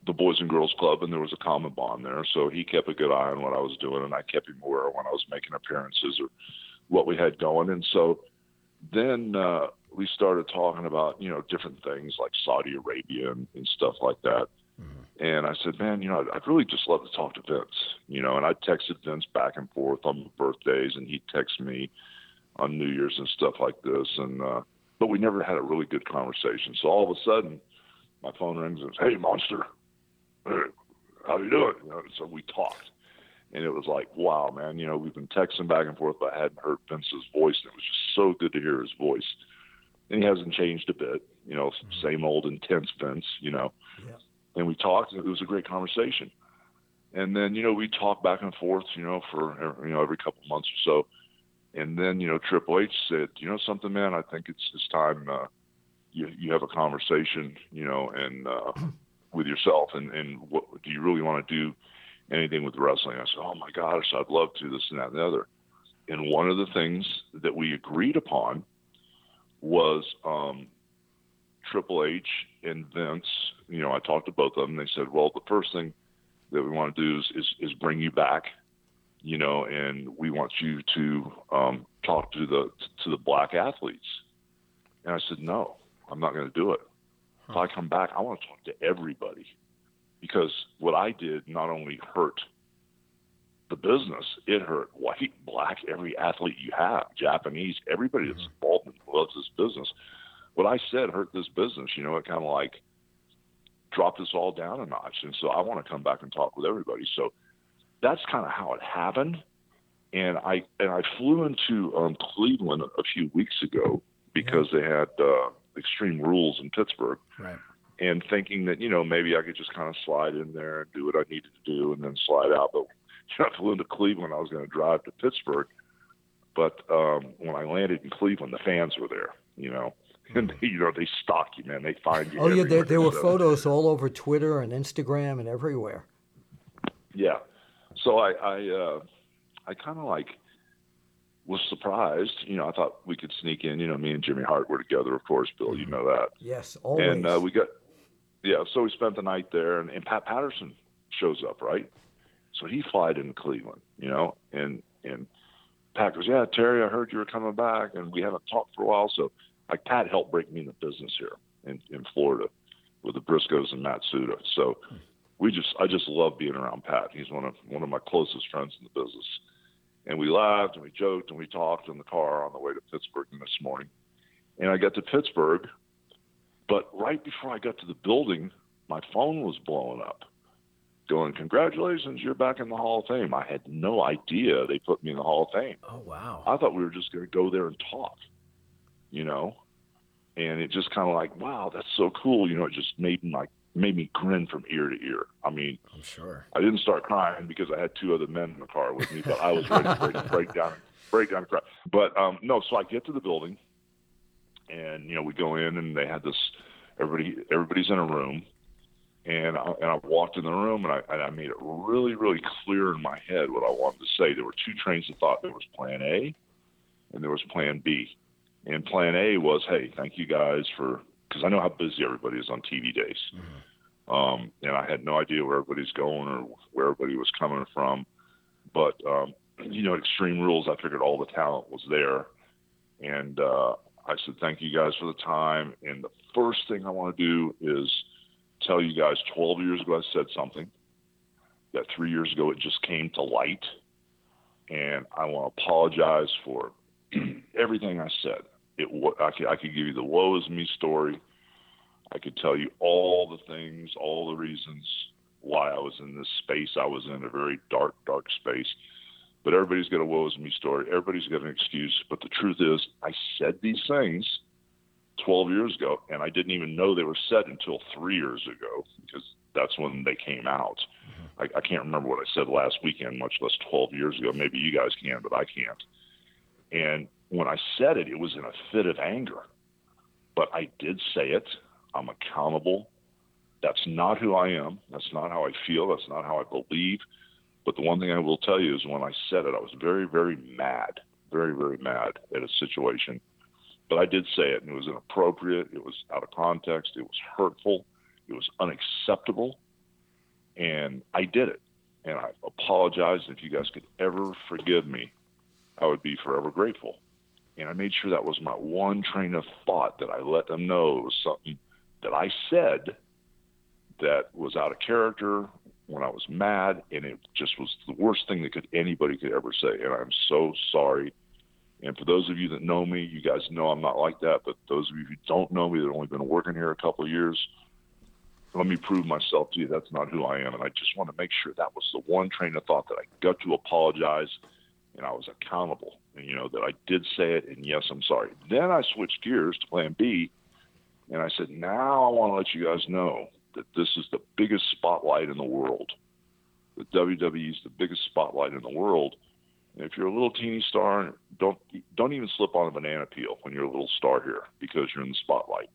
Boys and Girls Club, and there was a common bond there. So he kept a good eye on what I was doing, and I kept him aware when I was making appearances or what we had going. And so then we started talking about, you know, different things like Saudi Arabia and stuff like that. Mm-hmm. And I said, man, you know, I'd really just love to talk to Vince, you know. And I texted Vince back and forth on my birthdays, and he'd text me on New Year's and stuff like this. And but we never had a really good conversation. So all of a sudden, my phone rings and says, hey, monster, how you doing? You know, so we talked. And it was like, wow, man, you know, we've been texting back and forth, but I hadn't heard Vince's voice. And it was just so good to hear his voice. And he hasn't changed a bit, you know, same old intense Vince, you know. Yeah. And we talked, and it was a great conversation. And then, you know, we talked back and forth, you know, for, you know, every couple months or so. And then, you know, Triple H said, you know something, man, I think it's time you have a conversation, you know, and with yourself, and what do you really want to do anything with wrestling? I said, oh, my gosh, I'd love to, this and that and the other. And one of the things that we agreed upon was Triple H and Vince, you know, I talked to both of them. They said, well, the first thing that we want to do is bring you back, you know, and we want you to talk to the black athletes. And I said, no, I'm not going to do it. Huh. If I come back, I want to talk to everybody, because what I did not only hurt the business, it hurt white, black, every athlete you have, Japanese, everybody that's involved and loves this business. What I said hurt this business, you know, it kind of like dropped us all down a notch. And so I want to come back and talk with everybody. So that's kind of how it happened, and I flew into Cleveland a few weeks ago because they had Extreme Rules in Pittsburgh, right? And thinking that, you know, maybe I could just kind of slide in there and do what I needed to do and then slide out. But you know, I flew into Cleveland. I was going to drive to Pittsburgh, but when I landed in Cleveland, the fans were there, you know, And they, you know, they stalk you, man. They find you. Oh yeah, there were photos all over Twitter and Instagram and everywhere. Yeah, so I kind of like was surprised. You know, I thought we could sneak in. You know, me and Jimmy Hart were together, of course, Bill. You know that. Yes, always. And so we spent the night there, and Pat Patterson shows up, right? So he flied into Cleveland, you know, and Pat goes, yeah, Terry, I heard you were coming back, and we haven't talked for a while, so. Like, Pat helped break me into business here in Florida with the Briscoes and Matsuda. So I just love being around Pat. He's one of my closest friends in the business. And we laughed and we joked and we talked in the car on the way to Pittsburgh this morning. And I got to Pittsburgh, but right before I got to the building, my phone was blowing up, going, congratulations, you're back in the Hall of Fame. I had no idea they put me in the Hall of Fame. Oh, wow. I thought we were just going to go there and talk. You know, and it just kind of like, wow, that's so cool. You know, it just made me grin from ear to ear. I mean, I'm sure I didn't start crying because I had two other men in the car with me, but I was ready to break down and cry. But so I get to the building, and you know, we go in, and they had this. Everybody's in a room, and I walked in the room, and I made it really, really clear in my head what I wanted to say. There were two trains of thought. There was Plan A, and there was Plan B. And Plan A was, hey, thank you guys because I know how busy everybody is on TV days. Mm-hmm. And I had no idea where everybody's going or where everybody was coming from. But, you know, at Extreme Rules, I figured all the talent was there. And I said, thank you guys for the time. And the first thing I want to do is tell you guys 12 years ago I said something that 3 years ago it just came to light. And I want to apologize for everything I said. I could give you the woe is me story. I could tell you all the things, all the reasons why I was in this space. I was in a very dark, dark space. But everybody's got a woe is me story. Everybody's got an excuse. But the truth is, I said these things 12 years ago, and I didn't even know they were said until 3 years ago because that's when they came out. Mm-hmm. I can't remember what I said last weekend, much less 12 years ago. Maybe you guys can, but I can't. And when I said it, it was in a fit of anger. But I did say it. I'm accountable. That's not who I am. That's not how I feel. That's not how I believe. But the one thing I will tell you is when I said it, I was very, very mad. Very, very mad at a situation. But I did say it, and it was inappropriate. It was out of context. It was hurtful. It was unacceptable. And I did it. And I apologize. If you guys could ever forgive me, I would be forever grateful. And I made sure that was my one train of thought, that I let them know it was something that I said that was out of character when I was mad, and it just was the worst thing that anybody could ever say. And I'm so sorry. And for those of you that know me, you guys know I'm not like that, but those of you who don't know me that have only been working here a couple of years, let me prove myself to you that's not who I am. And I just want to make sure that was the one train of thought, that I got to apologize. And I was accountable, and you know, that I did say it, and yes, I'm sorry. Then I switched gears to Plan B, and I said, now I want to let you guys know that this is the biggest spotlight in the world. The WWE is the biggest spotlight in the world. And if you're a little teeny star, don't even slip on a banana peel when you're a little star here, because you're in the spotlight.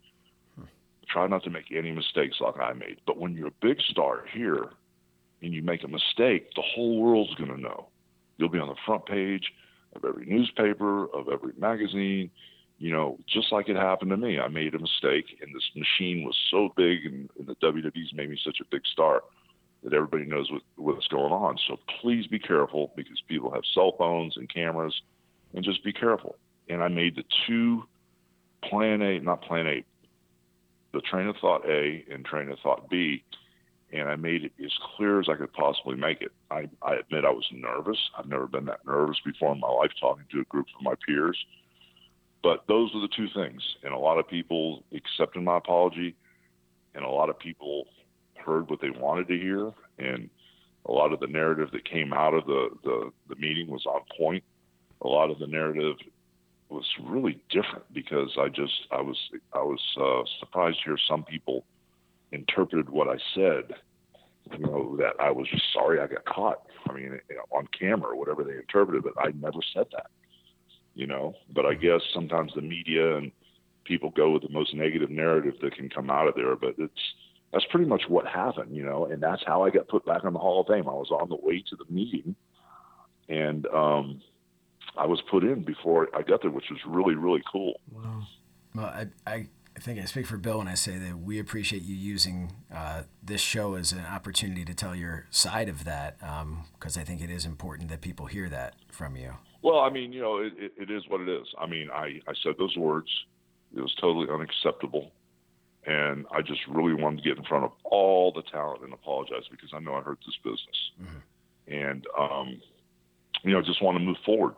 Try not to make any mistakes like I made. But when you're a big star here and you make a mistake, the whole world's going to know. You'll be on the front page of every newspaper, of every magazine, you know, just like it happened to me. I made a mistake, and this machine was so big, and the WWE's made me such a big star that everybody knows what's going on. So please be careful, because people have cell phones and cameras, and just be careful. And I made the two the train of thought A and train of thought B, and I made it as clear as I could possibly make it. I admit I was nervous. I've never been that nervous before in my life talking to a group of my peers. But those were the two things. And a lot of people accepted my apology, and a lot of people heard what they wanted to hear. And a lot of the narrative that came out of the meeting was on point. A lot of the narrative was really different, because I was surprised to hear some people interpreted what I said, you know, that I was just sorry I got caught. I mean, on camera, or whatever they interpreted, but I never said that, you know. But I guess sometimes the media and people go with the most negative narrative that can come out of there. But that's pretty much what happened, you know, and that's how I got put back in the Hall of Fame. I was on the way to the meeting, and I was put in before I got there, which was really, really cool. Wow. Well, I think I speak for Bill when I say that we appreciate you using this show as an opportunity to tell your side of that, because I think it is important that people hear that from you. Well, I mean, you know, it is what it is. I mean, I said those words. It was totally unacceptable. And I just really wanted to get in front of all the talent and apologize, because I know I hurt this business. Mm-hmm. And, you know, just want to move forward,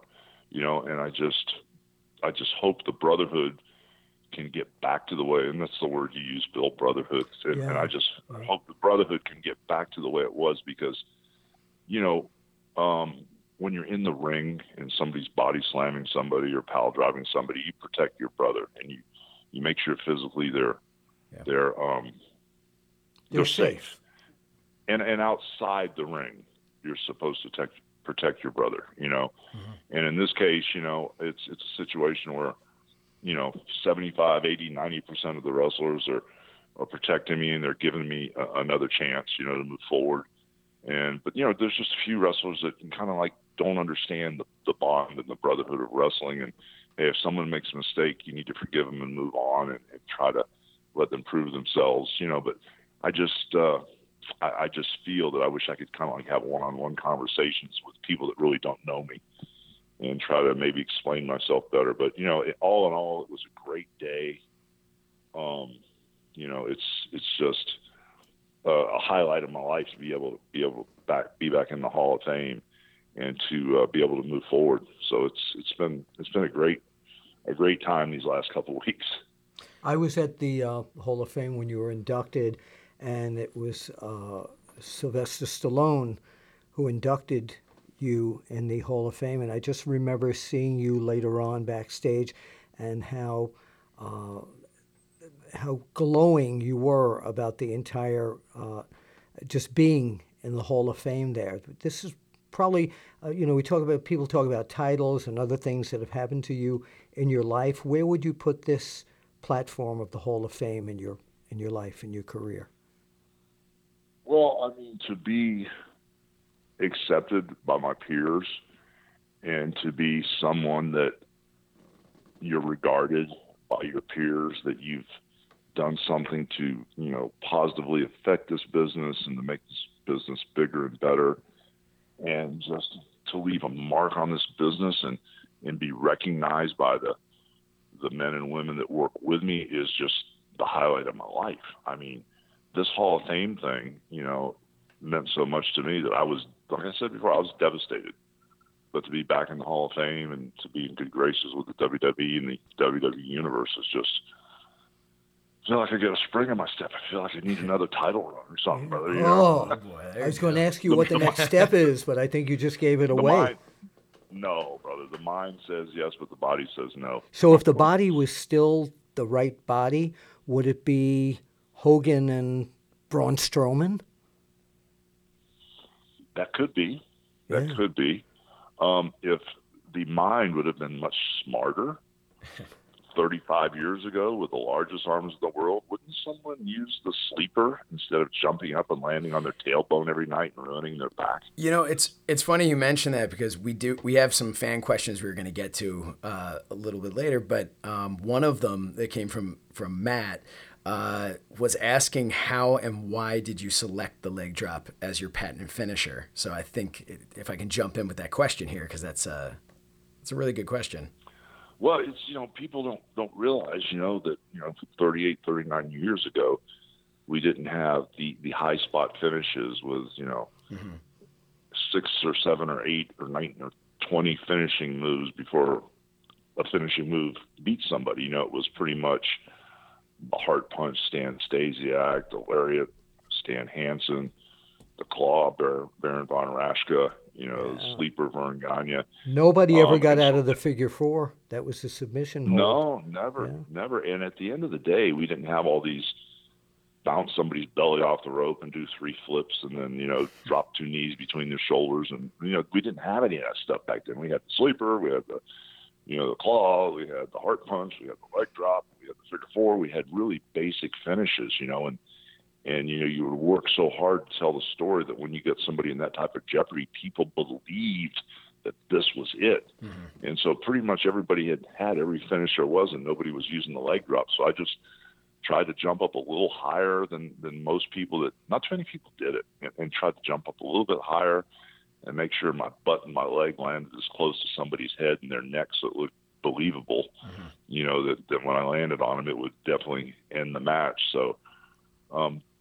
you know, and I just hope the brotherhood can get back to the way, and that's the word you use, Bill, brotherhood. And, yeah. And I just hope the brotherhood can get back to the way it was, because, you know, when you're in the ring and somebody's body slamming somebody or pal driving somebody, you protect your brother, and you make sure physically they're safe. And outside the ring, you're supposed to protect your brother, you know? Mm-hmm. And in this case, you know, it's a situation where, you know, 75, 80, 90% of the wrestlers are protecting me, and they're giving me another chance, you know, to move forward. But, you know, there's just a few wrestlers that kind of like don't understand the bond and the brotherhood of wrestling. And hey, if someone makes a mistake, you need to forgive them and move on and try to let them prove themselves, you know. But I just feel that I wish I could kind of like have one-on-one conversations with people that really don't know me, and try to maybe explain myself better. But, you know, all in all, it was a great day. You know, it's just a highlight of my life to be back in the Hall of Fame, and to be able to move forward. So it's been a great time these last couple of weeks. I was at the Hall of Fame when you were inducted, and it was Sylvester Stallone who inducted you in the Hall of Fame. And I just remember seeing you later on backstage, and how glowing you were about the entire just being in the Hall of Fame there. This is probably, you know, people talk about titles and other things that have happened to you in your life. Where would you put this platform of the Hall of Fame in your life, in your career? Well, I mean, to be accepted by my peers, and to be someone that you're regarded by your peers, that you've done something to, you know, positively affect this business and to make this business bigger and better, and just to leave a mark on this business and be recognized by the men and women that work with me is just the highlight of my life. I mean, this Hall of Fame thing, you know, meant so much to me that I was, like I said before, I was devastated. But to be back in the Hall of Fame and to be in good graces with the WWE and the WWE universe is just, I feel like I got a spring in my step. I feel like I need another title run or something, brother. You know? Oh, boy. I was going to ask you what the next step is, but I think you just gave it away. No, brother. The mind says yes, but the body says no. So if the body was still the right body, would it be Hogan and Braun Strowman? That could be. That could be. If the mind would have been much smarter 35 years ago with the largest arms in the world, wouldn't someone use the sleeper instead of jumping up and landing on their tailbone every night and ruining their back? You know, it's funny you mention that, because we have some fan questions we're going to get to a little bit later, but one of them that came from Matt was asking how and why did you select the leg drop as your patented finisher? So I think if I can jump in with that question here, because that's a really good question. Well, it's, you know, people don't realize, you know, that, you know, 38, 39 years ago, we didn't have the high spot finishes with, you know, mm-hmm. 6 or 7 or 8 or 9 or 20 finishing moves before a finishing move beat somebody. You know, it was pretty much the hard punch, Stan Stasiak, the lariat, Stan Hansen, the claw, Baron Von Raschke, you know, sleeper, Vern Gagne. Nobody ever got out of the figure four. That was the submission hold. No, never. And at the end of the day, we didn't have all these bounce somebody's belly off the rope and do 3 flips and then, you know, drop 2 knees between their shoulders. And, you know, we didn't have any of that stuff back then. We had the sleeper, we had the, you know, the claw, we had the heart punch, we had the leg drop, we the other 3 or 4. We had really basic finishes, you know, and you know, you would work so hard to tell the story that when you get somebody in that type of jeopardy, people believed that this was it. Mm-hmm. And so pretty much everybody had every finish there was, and nobody was using the leg drop. So I just tried to jump up a little higher than most people. That not too many people did it, and tried to jump up a little bit higher and make sure my butt and my leg landed as close to somebody's head and their neck so it looked believable. Mm-hmm. You know, that when I landed on them, it would definitely end the match. So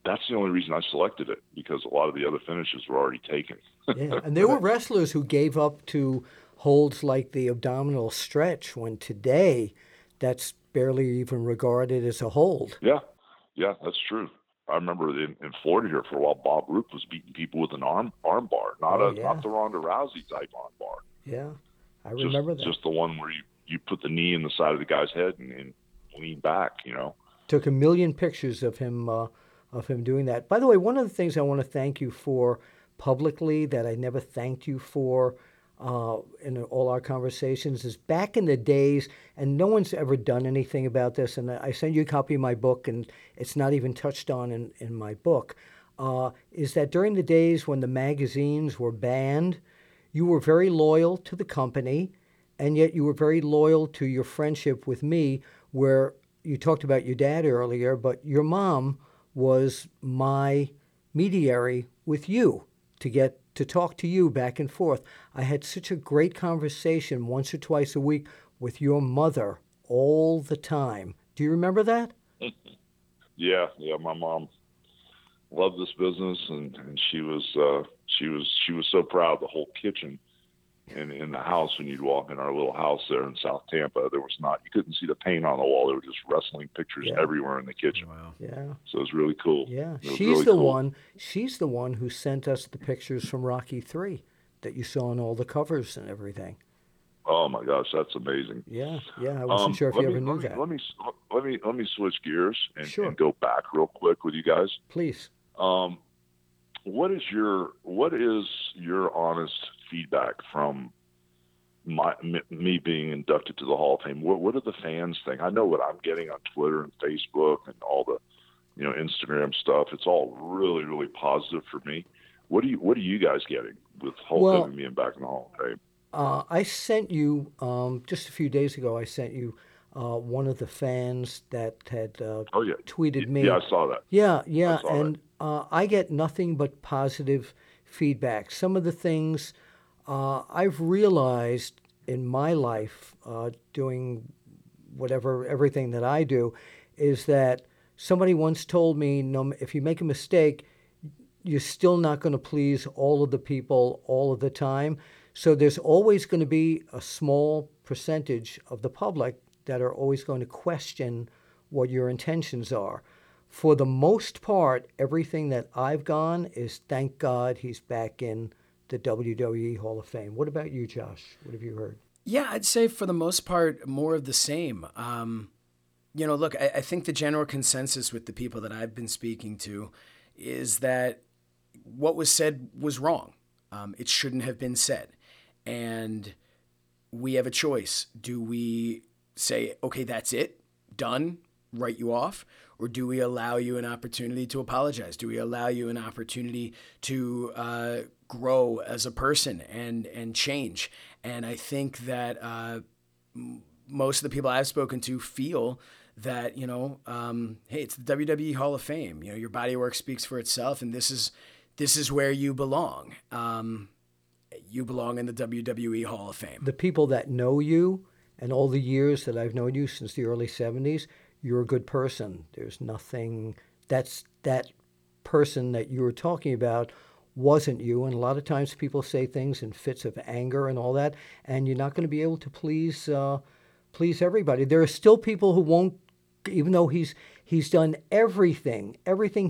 that's the only reason I selected it, because a lot of the other finishes were already taken. Yeah, and there were wrestlers who gave up to holds like the abdominal stretch, when today that's barely even regarded as a hold. Yeah, that's true. I remember in Florida here for a while, Bob Roop was beating people with an arm bar, not the Ronda Rousey type arm bar. Yeah, I remember that. Just the one where you put the knee in the side of the guy's head and lean back, you know. Took a million pictures of him doing that. By the way, one of the things I want to thank you for publicly that I never thanked you for in all our conversations is back in the days, and no one's ever done anything about this, and I send you a copy of my book, and it's not even touched on in my book, is that during the days when the magazines were banned, you were very loyal to the company, and yet you were very loyal to your friendship with me, where you talked about your dad earlier, but your mom was my mediary with you to get to talk to you back and forth. I had such a great conversation once or twice a week with your mother all the time. Do you remember that? Yeah. My mom loved this business, and she was so proud. The whole kitchen and in the house, when you'd walk in our little house there in South Tampa, you couldn't see the paint on the wall. There were just wrestling pictures everywhere in the kitchen. Wow. Yeah. So it was really cool. Yeah. She's the one who sent us the pictures from Rocky III that you saw on all the covers and everything. Oh my gosh, that's amazing. Yeah. I wasn't sure if you ever knew that. Let me switch gears and go back real quick with you guys. Please. What is your honest feedback from me being inducted to the Hall of Fame? What do the fans think? I know what I'm getting on Twitter and Facebook and all the, you know, Instagram stuff. It's all really, really positive for me. What are you guys getting with Hulk Hogan being back in the Hall of Fame? I sent you just a few days ago. I sent you one of the fans that had tweeted me. Yeah, I saw that. Yeah, and I get nothing but positive feedback. Some of the things I've realized in my life doing everything that I do is that somebody once told me, no, if you make a mistake, you're still not going to please all of the people all of the time. So there's always going to be a small percentage of the public that are always going to question what your intentions are. For the most part, everything that I've gone is, thank God he's back in the WWE Hall of Fame. What about you, Josh? What have you heard? Yeah, I'd say for the most part, more of the same. You know, look, I think the general consensus with the people that I've been speaking to is that what was said was wrong. It shouldn't have been said. And we have a choice. Do we say, okay, that's it, done, write you off? Or do we allow you an opportunity to apologize? Do we allow you an opportunity to grow as a person and change? And I think that most of the people I've spoken to feel that, you know, hey, it's the WWE Hall of Fame. You know, your body of work speaks for itself, and this is where you belong. You belong in the WWE Hall of Fame. The people that know you, and all the years that I've known you since the early 70s, you're a good person. There's nothing, that's that person that you were talking about wasn't you. And a lot of times people say things in fits of anger and all that, and you're not going to be able to please everybody. There are still people who won't, even though he's done everything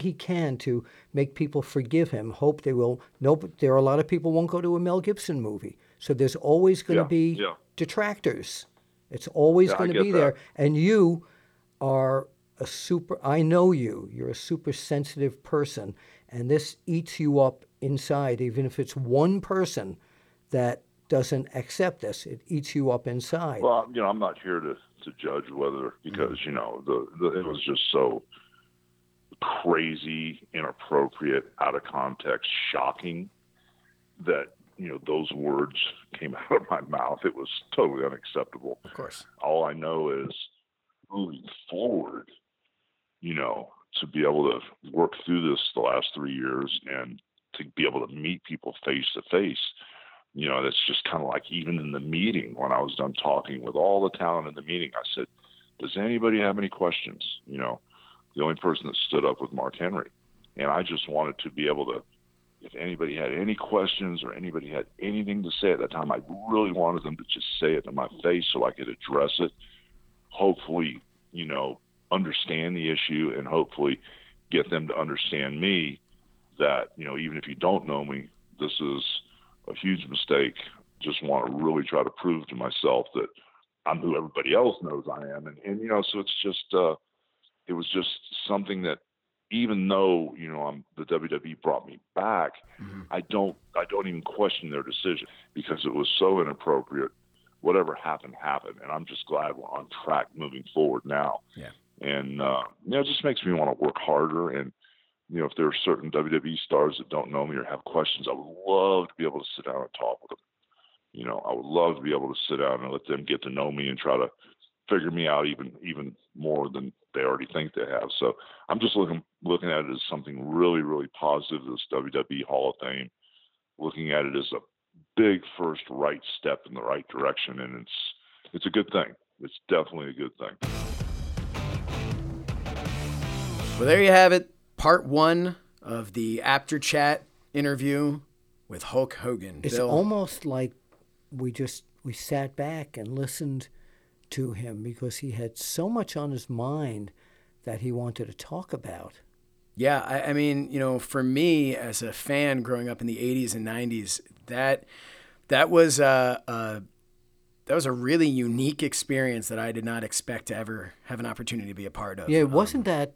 he can to make people forgive him, hope they will. Nope, there are a lot of people who won't go to a Mel Gibson movie. So there's always going to be detractors. It's always going to be there. And you are I know you. You're a super sensitive person, and this eats you up inside. Even if it's one person that doesn't accept this, it eats you up inside. Well, you know, I'm not here to to judge whether, because, you know, the it was just so crazy, inappropriate, out of context, shocking that, you know, those words came out of my mouth. It was totally unacceptable. Of course. All I know is moving forward, you know, to be able to work through this the last 3 years and to be able to meet people face to face, you know, that's just kind of like, even in the meeting, when I was done talking with all the talent in the meeting, I said, does anybody have any questions? You know, the only person that stood up was Mark Henry. And I just wanted to be able to, if anybody had any questions or anybody had anything to say at that time, I really wanted them to just say it in my face so I could address it, hopefully, you know, understand the issue and hopefully get them to understand me that, you know, even if you don't know me, this is a huge mistake. Just want to really try to prove to myself that I'm who everybody else knows I am. And you know, so it's just, it was just something that, even though, you know, the WWE brought me back, I don't even question their decision because it was so inappropriate. Whatever happened, happened. And I'm just glad we're on track moving forward now. Yeah. And, you know, it just makes me want to work harder. And, you know, if there are certain WWE stars that don't know me or have questions, I would love to be able to sit down and talk with them. You know, I would love to be able to sit down and let them get to know me and try to figure me out even more than they already think they have. So I'm just looking at it as something really, really positive, this WWE Hall of Fame, looking at it as a big first right step in the right direction. And it's a good thing. It's definitely a good thing. Well, there you have it. Part 1 of the Apter Chat interview with Hulk Hogan. It's almost like we sat back and listened to him because he had so much on his mind that he wanted to talk about. Yeah, I mean, you know, for me as a fan growing up in the 80s and 90s, that was a really unique experience that I did not expect to ever have an opportunity to be a part of. Yeah, it wasn't that,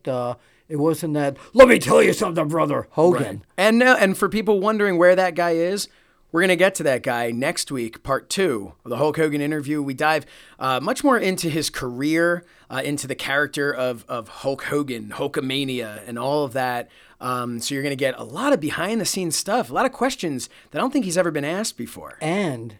let me tell you something, brother, Hogan. Right. And for people wondering where that guy is, we're going to get to that guy next week, part 2 of the Hulk Hogan interview. We dive much more into his career, into the character of Hulk Hogan, Hulkamania, and all of that. So you're going to get a lot of behind-the-scenes stuff, a lot of questions that I don't think he's ever been asked before. And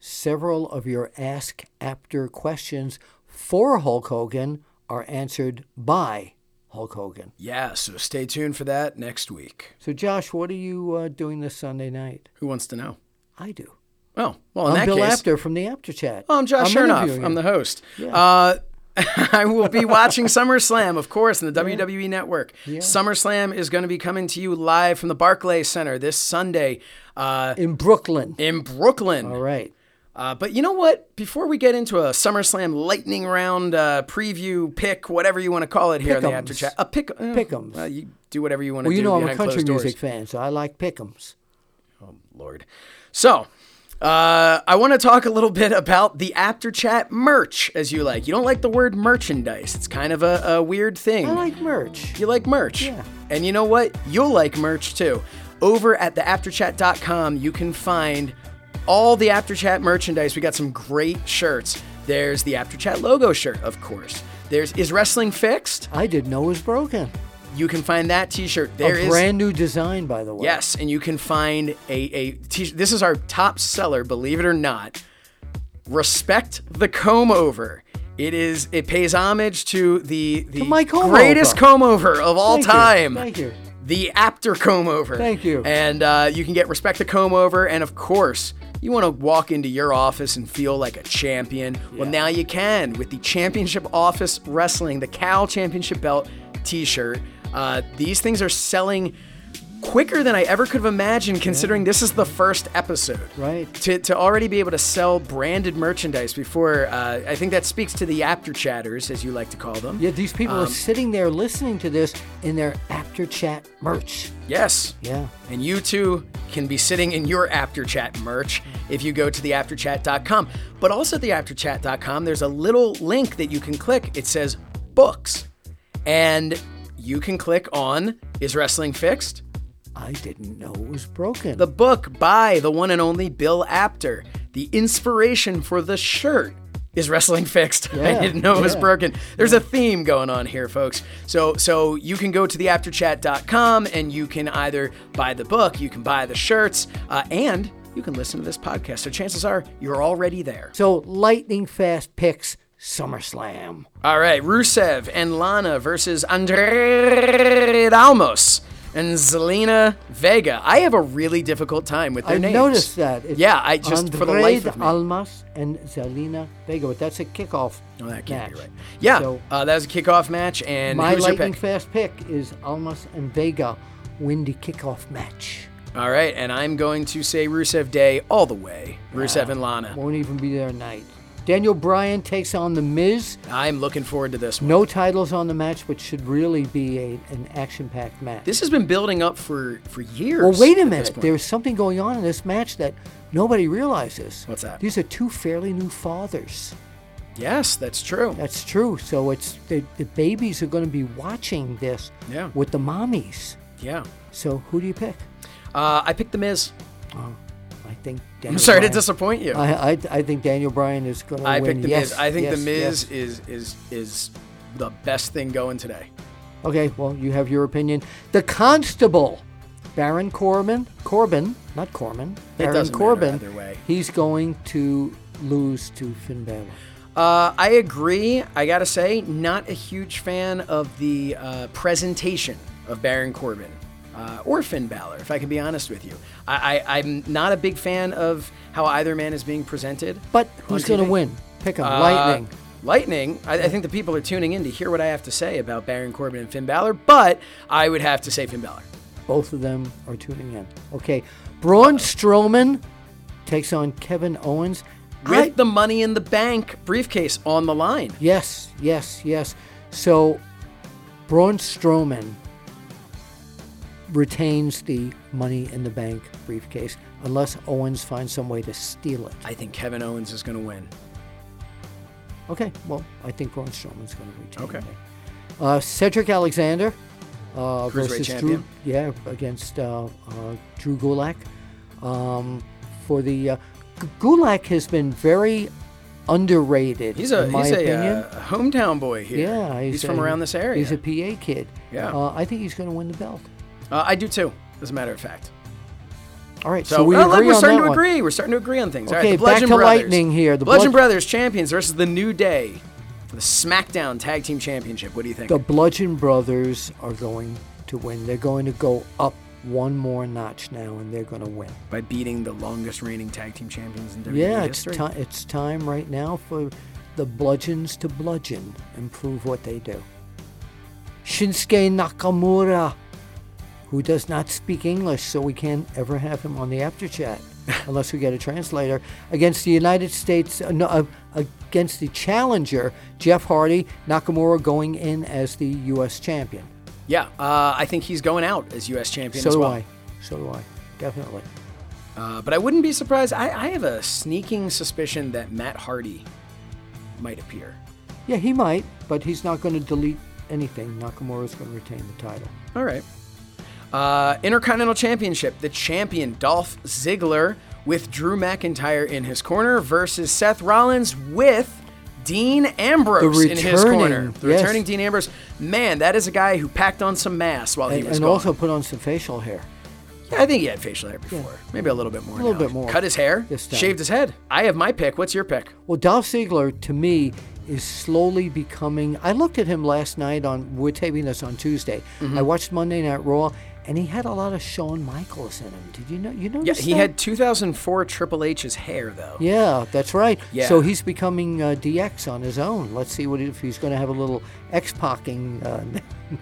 several of your Ask Apter questions for Hulk Hogan are answered by Hulk Hogan. Yeah, so stay tuned for that next week. So, Josh, what are you doing this Sunday night? Who wants to know? I do. Oh, well, in that case... I'm Bill Apter from the Apter Chat. Oh, I'm Josh Shernoff. I'm the host. Yeah. I will be watching SummerSlam, of course, on the WWE Network. Yeah. SummerSlam is going to be coming to you live from the Barclays Center this Sunday. In Brooklyn. All right. But you know what? Before we get into a SummerSlam lightning round preview pick, whatever you want to call it here on the After Chat. Pick'ems. Well, you do whatever you want to do behind closed doors. Well, you know I'm a country music fan, so I like pick'ems. Oh, Lord. So... I want to talk a little bit about the Apter Chat merch, as you like. You don't like the word merchandise. It's kind of a weird thing. I like merch. You like merch? Yeah. And you know what? You'll like merch, too. Over at theapterchat.com, you can find all the Apter Chat merchandise. We got some great shirts. There's the Apter Chat logo shirt, of course. There's Is Wrestling Fixed? I didn't know it was broken. You can find that T-shirt. There is a brand new design, by the way. Yes, and you can find a T-shirt. This is our top seller, believe it or not. Respect the comb over. It pays homage to the greatest comb over of all time. Thank you. The Apter comb over. Thank you. And you can get Respect the Comb Over, and of course. You want to walk into your office and feel like a champion? Yeah. Well, now you can with the Championship Office Wrestling, the Cal Championship Belt T-shirt. These things are selling quicker than I ever could have imagined, considering this is the first episode. Right. To already be able to sell branded merchandise before, I think that speaks to the Apter Chatters, as you like to call them. Yeah, these people are sitting there listening to this in their Apter Chat merch. Yes. Yeah. And you too can be sitting in your Apter Chat merch if you go to theapterchat.com. But also at theapterchat.com, there's a little link that you can click. It says books. And you can click on Is Wrestling Fixed? I didn't know it was broken. The book by the one and only Bill Apter. The inspiration for the shirt Is wrestling fixed? Yeah, I didn't know it was broken. There's a theme going on here, folks. So you can go to theapterchat.com and you can either buy the book, you can buy the shirts, and you can listen to this podcast. So chances are you're already there. So lightning fast picks SummerSlam. All right, Rusev and Lana versus Andrade Almos and Zelina Vega. I have a really difficult time with their names. I noticed that. It's I just, Andrade for the life of me. Almas and Zelina Vega, but that's a kickoff match. Oh, that can't be right. Yeah, so, that was a kickoff match. And my lightning fast pick is Almas and Vega win the kickoff match. All right, and I'm going to say Rusev Day all the way. Rusev and Lana. Won't even be their night. Daniel Bryan takes on The Miz. I'm looking forward to this one. No titles on the match, which should really be an action-packed match. This has been building up for years. Well, wait a minute. There's something going on in this match that nobody realizes. What's that? These are two fairly new fathers. Yes, that's true. That's true. So it's the babies are going to be watching this with the mommies. Yeah. So who do you pick? I picked The Miz. Oh. I'm sorry to disappoint you. I think Daniel Bryan is going to win. I picked The Miz. I think The Miz is the best thing going today. Okay, well, you have your opinion. The Constable, Baron Corbin, not Corman. Baron Corbin. Either way, he's going to lose to Finn Balor. I agree. I got to say, not a huge fan of the presentation of Baron Corbin. Or Finn Balor, if I can be honest with you. I'm not a big fan of how either man is being presented. But who's going to win? Pick him. Lightning. Lightning. I think the people are tuning in to hear what I have to say about Baron Corbin and Finn Balor, but I would have to say Finn Balor. Both of them are tuning in. Okay. Braun Strowman takes on Kevin Owens. With the Money in the Bank briefcase on the line. Yes. So, Braun Strowman retains the Money in the Bank briefcase unless Owens finds some way to steal it. I think Kevin Owens is going to win. Okay, well, I think Braun Strowman's going to retain it. Okay. Cedric Alexander versus champion. against Drew Gulak. For the Gulak has been very underrated. He's, in my opinion, a hometown boy here. Yeah, he's from around this area. He's a PA kid. Yeah, I think he's going to win the belt. I do too, as a matter of fact. All right, so we're starting to agree. We're starting to agree on things. Okay, all right, the back to Lightning here. The Bludgeon Brothers champions versus the New Day for the SmackDown Tag Team Championship. What do you think? The Bludgeon Brothers are going to win. They're going to go up one more notch now, and they're going to win. By beating the longest reigning tag team champions in WWE history? Yeah, it's time right now for the Bludgeons to bludgeon and prove what they do. Shinsuke Nakamura, who does not speak English, so we can't ever have him on the Apter Chat unless we get a translator, against the against the challenger, Jeff Hardy. Nakamura going in as the U.S. champion. Yeah, I think he's going out as U.S. champion as well. So do I, definitely. But I wouldn't be surprised. I have a sneaking suspicion that Matt Hardy might appear. Yeah, he might, but he's not going to delete anything. Nakamura's going to retain the title. All right. Intercontinental Championship, the champion Dolph Ziggler with Drew McIntyre in his corner versus Seth Rollins with Dean Ambrose in his corner. Returning Dean Ambrose. Man, that is a guy who packed on some mass while he was gone. And also put on some facial hair. Yeah, I think he had facial hair before. Yeah. Maybe a little bit more. Cut his hair, shaved his head. I have my pick. What's your pick? Well, Dolph Ziggler, to me, is slowly becoming... I looked at him last night we're taping this on Tuesday. Mm-hmm. I watched Monday Night Raw, and he had a lot of Shawn Michaels in him. Did you know? You notice that? He had 2004 Triple H's hair, though. Yeah, that's right. Yeah. So he's becoming DX on his own. Let's see if he's going to have a little X-pocking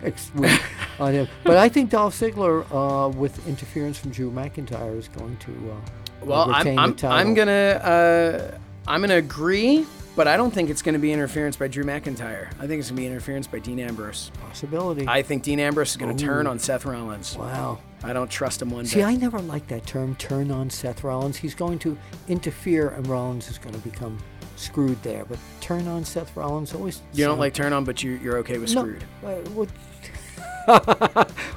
next week on him. But I think Dolph Ziggler, with interference from Drew McIntyre, is going to retain the title. I'm going to agree, but I don't think it's going to be interference by Drew McIntyre. I think it's going to be interference by Dean Ambrose. Possibility. I think Dean Ambrose is going to turn on Seth Rollins. Wow. I don't trust him one day. See, I never liked that term, turn on Seth Rollins. He's going to interfere, and Rollins is going to become screwed there. But turn on Seth Rollins always... You don't like turn on, but you're okay with screwed.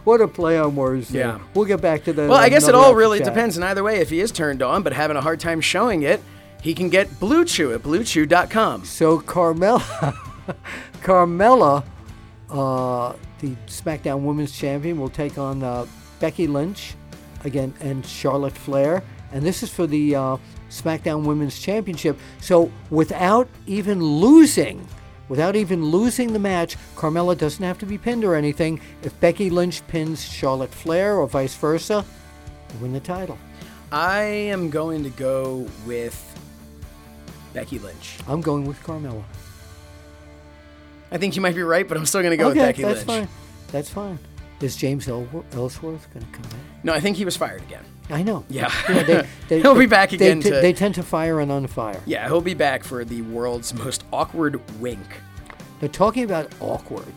What a play on words there. Yeah. We'll get back to that. Well, I guess it all really depends in either way. If he is turned on, but having a hard time showing it, he can get Blue Chew at bluechew.com. So Carmella, the SmackDown Women's Champion, will take on Becky Lynch again and Charlotte Flair. And this is for the SmackDown Women's Championship. So without even losing the match, Carmella doesn't have to be pinned or anything. If Becky Lynch pins Charlotte Flair or vice versa, you win the title. I am going to go with Becky Lynch. I'm going with Carmella. I think you might be right, but I'm still going to go with Becky Lynch. Okay, that's fine. Is James Ellsworth going to come back? No, I think he was fired again. I know. Yeah. He'll be back again. They tend to fire and unfire. Yeah, he'll be back for the world's most awkward wink. Now, talking about awkward,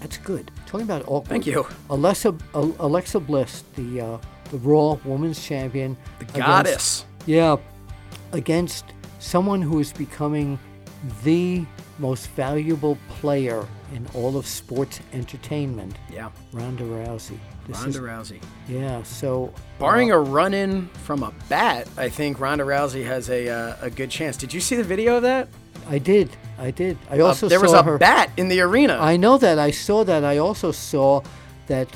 that's good. Talking about awkward. Thank you. Alexa Bliss, the Raw Women's Champion. The goddess. Yeah. Against someone who is becoming the most valuable player in all of sports entertainment. Yeah. Ronda Rousey. Yeah, so... barring a run-in from a bat, I think Ronda Rousey has a good chance. Did you see the video of that? I did. I also saw her... There was a bat in the arena. I know that. I saw that. I also saw that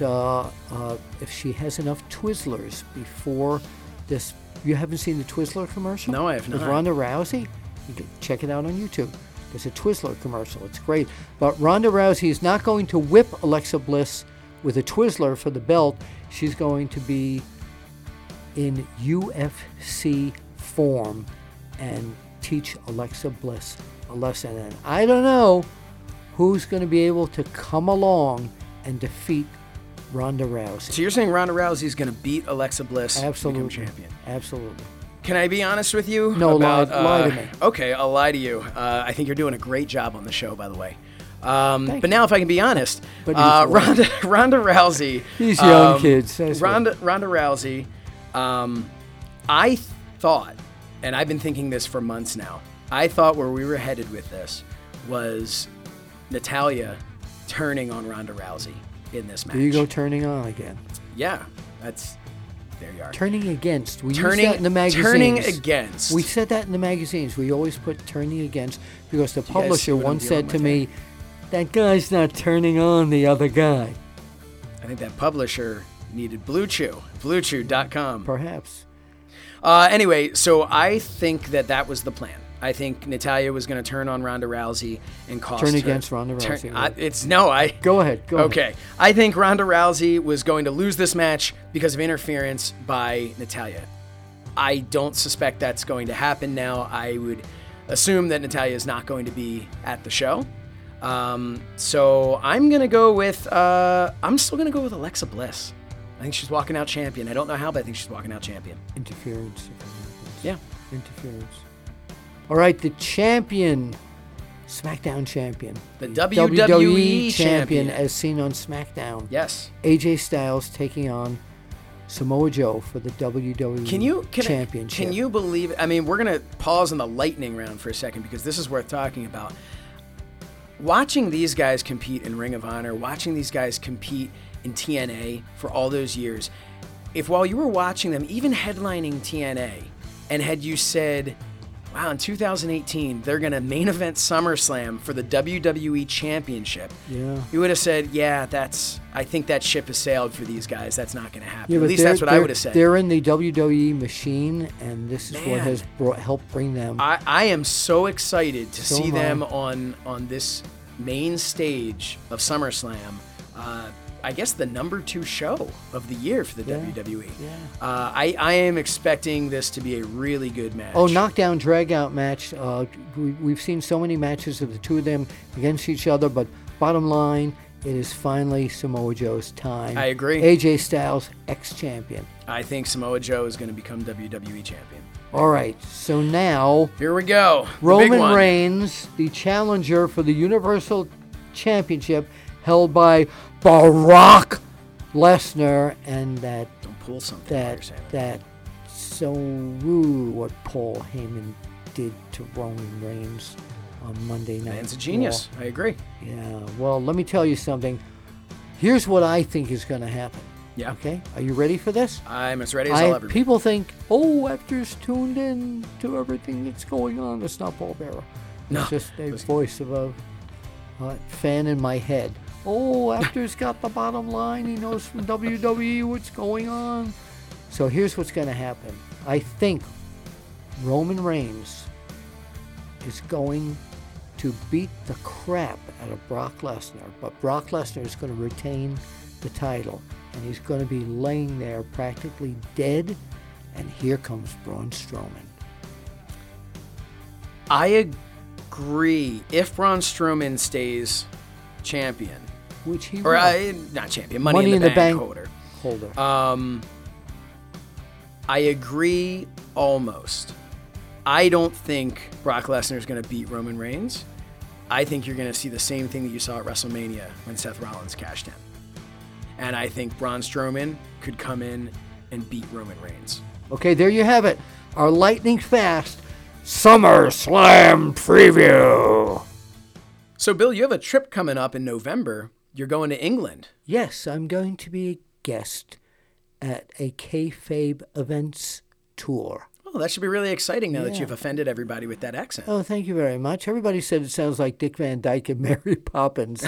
if she has enough Twizzlers before this... You haven't seen the Twizzler commercial? No, I have not. With Ronda Rousey? You can check it out on YouTube. There's a Twizzler commercial. It's great. But Ronda Rousey is not going to whip Alexa Bliss with a Twizzler for the belt. She's going to be in UFC form and teach Alexa Bliss a lesson. And I don't know who's going to be able to come along and defeat Ronda Rousey. So you're saying Ronda Rousey is going to beat Alexa Bliss? Absolutely. And become champion? Absolutely. Can I be honest with you? No, lie to me. Okay, I'll lie to you. I think you're doing a great job on the show, by the way. But now, if I can be honest, Ronda Rousey. These young kids. Ronda Rousey. I thought, and I've been thinking this for months now. I thought where we were headed with this was Natalya turning on Ronda Rousey in this match. There you go, turning on again. Yeah, that's. There you are. Turning against. We use that in the magazines. Turning against. We said that in the magazines. We always put turning against because the publisher once said to me, that guy's not turning on the other guy. I think that publisher needed Blue Chew. BlueChew.com. Perhaps. Anyway, so I think that was the plan. I think Natalya was going to turn on Ronda Rousey and cost her. Turn against Ronda Rousey. Go ahead. I think Ronda Rousey was going to lose this match because of interference by Natalya. I don't suspect that's going to happen now. I would assume that Natalya is not going to be at the show. So I'm going to go with, I'm still going to go with Alexa Bliss. I think she's walking out champion. I don't know how, but I think she's walking out champion. Interference. Yeah. Interference. All right, the champion, SmackDown champion. The WWE champion as seen on SmackDown. Yes. AJ Styles taking on Samoa Joe for the WWE Championship. Can you believe it? I mean, we're going to pause on the lightning round for a second because this is worth talking about. Watching these guys compete in Ring of Honor, watching these guys compete in TNA for all those years, if while you were watching them, even headlining TNA, and had you said, wow, in 2018, they're going to main event SummerSlam for the WWE Championship, you would have said, I think that ship has sailed for these guys. That's not going to happen. At least that's what I would have said. They're in the WWE machine, and this is what has helped bring them. I am so excited to see them on this main stage of SummerSlam. I guess the number 2 show of the year for the WWE. Yeah. I am expecting this to be a really good match. Oh, knockdown, drag-out match. We've seen so many matches of the two of them against each other, but bottom line, it is finally Samoa Joe's time. I agree. AJ Styles, ex-champion. I think Samoa Joe is going to become WWE champion. All right, so now... here we go. Roman Reigns, the challenger for the Universal Championship, held by... Brock Lesnar and that... Don't pull something. That so rude what Paul Heyman did to Roman Reigns on Monday night. Man's a genius. I agree. Yeah. Well, let me tell you something. Here's what I think is going to happen. Yeah. Okay. Are you ready for this? I'm as ready as I'll ever be. People think, oh, Apter's tuned in to everything that's going on. It's not Paul Bearer. No. It's just a voice of a fan in my head. Oh, Apter's got the bottom line. He knows from WWE what's going on. So here's what's going to happen. I think Roman Reigns is going to beat the crap out of Brock Lesnar, but Brock Lesnar is going to retain the title, and he's going to be laying there practically dead, and here comes Braun Strowman. I agree. If Braun Strowman stays champion, which he will. Not champion, money in the bank holder. I agree almost. I don't think Brock Lesnar is going to beat Roman Reigns. I think you're going to see the same thing that you saw at WrestleMania when Seth Rollins cashed in. And I think Braun Strowman could come in and beat Roman Reigns. Okay, there you have it. Our lightning fast SummerSlam preview. So, Bill, you have a trip coming up in November. You're going to England. Yes, I'm going to be a guest at a kayfabe events tour. Oh, that should be really exciting now that you've offended everybody with that accent. Oh, thank you very much. Everybody said it sounds like Dick Van Dyke and Mary Poppins.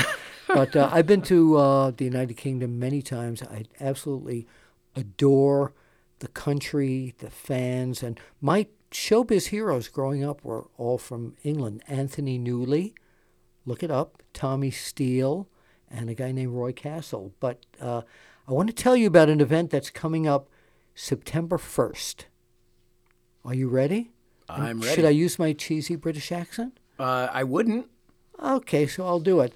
But I've been to the United Kingdom many times. I absolutely adore the country, the fans. And my showbiz heroes growing up were all from England. Anthony Newley, look it up, Tommy Steele, and a guy named Roy Castle. But I want to tell you about an event that's coming up September 1st. Are you ready? I'm ready. Should I use my cheesy British accent? I wouldn't. Okay, so I'll do it.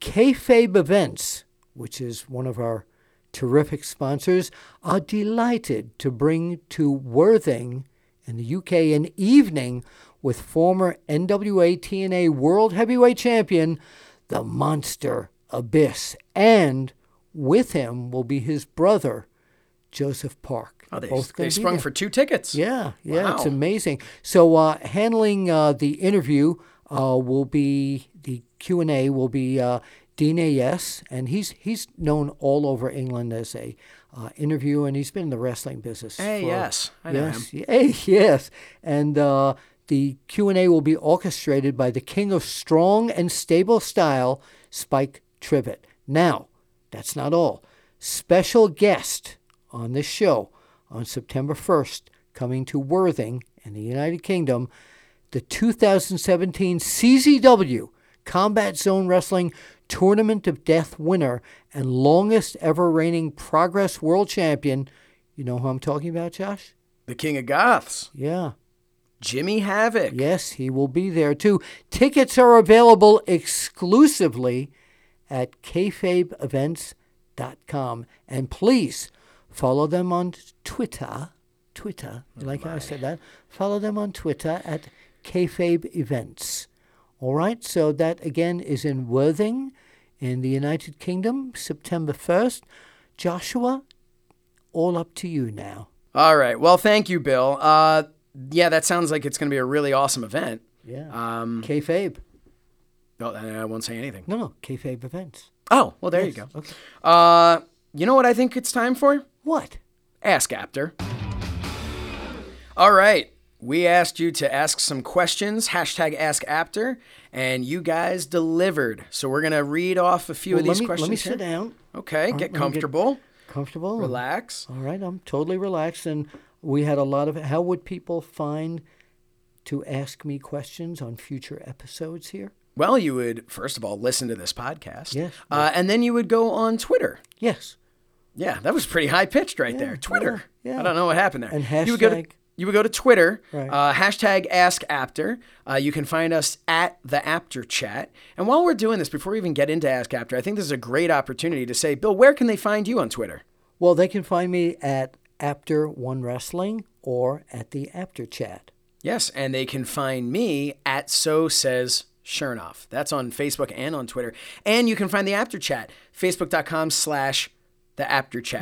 Kayfabe Events, which is one of our terrific sponsors, are delighted to bring to Worthing in the UK an evening with former NWA TNA World Heavyweight Champion, the Monster Abyss. And with him will be his brother, Joseph Park. Oh, they sprung for 2 tickets. Yeah, wow. It's amazing. So handling the interview will be, the Q&A will be Dean A.S., and he's known all over England as a interviewer, and he's been in the wrestling business. I know him. And the Q&A will be orchestrated by the king of strong and stable style, Spike Trivet. Now, that's not all. Special guest on this show on September 1st, coming to Worthing in the United Kingdom, the 2017 CZW Combat Zone Wrestling Tournament of Death winner and longest ever reigning Progress World Champion. You know who I'm talking about, Josh? The King of Goths. Yeah. Jimmy Havoc. Yes, he will be there too. Tickets are available exclusively at kayfabeevents.com. And please, follow them on Twitter. How I said that? Follow them on Twitter at Kayfabe Events. All right, so that again is in Worthing in the United Kingdom, September 1st. Joshua, all up to you now. All right, well, thank you, Bill. Yeah, that sounds like it's going to be a really awesome event. Yeah. Kayfabe. No, I won't say anything. No, Kayfabe Events. Oh, well, there you go. Okay. You know what I think it's time for? What? Ask Apter. All right. We asked you to ask some questions, hashtag Ask Apter, and you guys delivered. So we're going to read off a few of these questions. Let me sit down. Okay. Get comfortable. Relax. All right. I'm totally relaxed. And we had a lot of, how would people find to ask me questions on future episodes here? Well, you would, first of all, listen to this podcast. Yes. And then you would go on Twitter. Yes. Yeah, that was pretty high-pitched there. Twitter. Yeah. I don't know what happened there. And hashtag. You would go to Twitter, right. Hashtag AskApter. You can find us at the Apter Chat. And while we're doing this, before we even get into Ask Apter, I think this is a great opportunity to say, Bill, where can they find you on Twitter? Well, they can find me at Apter1Wrestling or at the Apter Chat. Yes, and they can find me at SoSaysShernoff. That's on Facebook and on Twitter. And you can find the Apter Chat, facebook.com/theapterchat.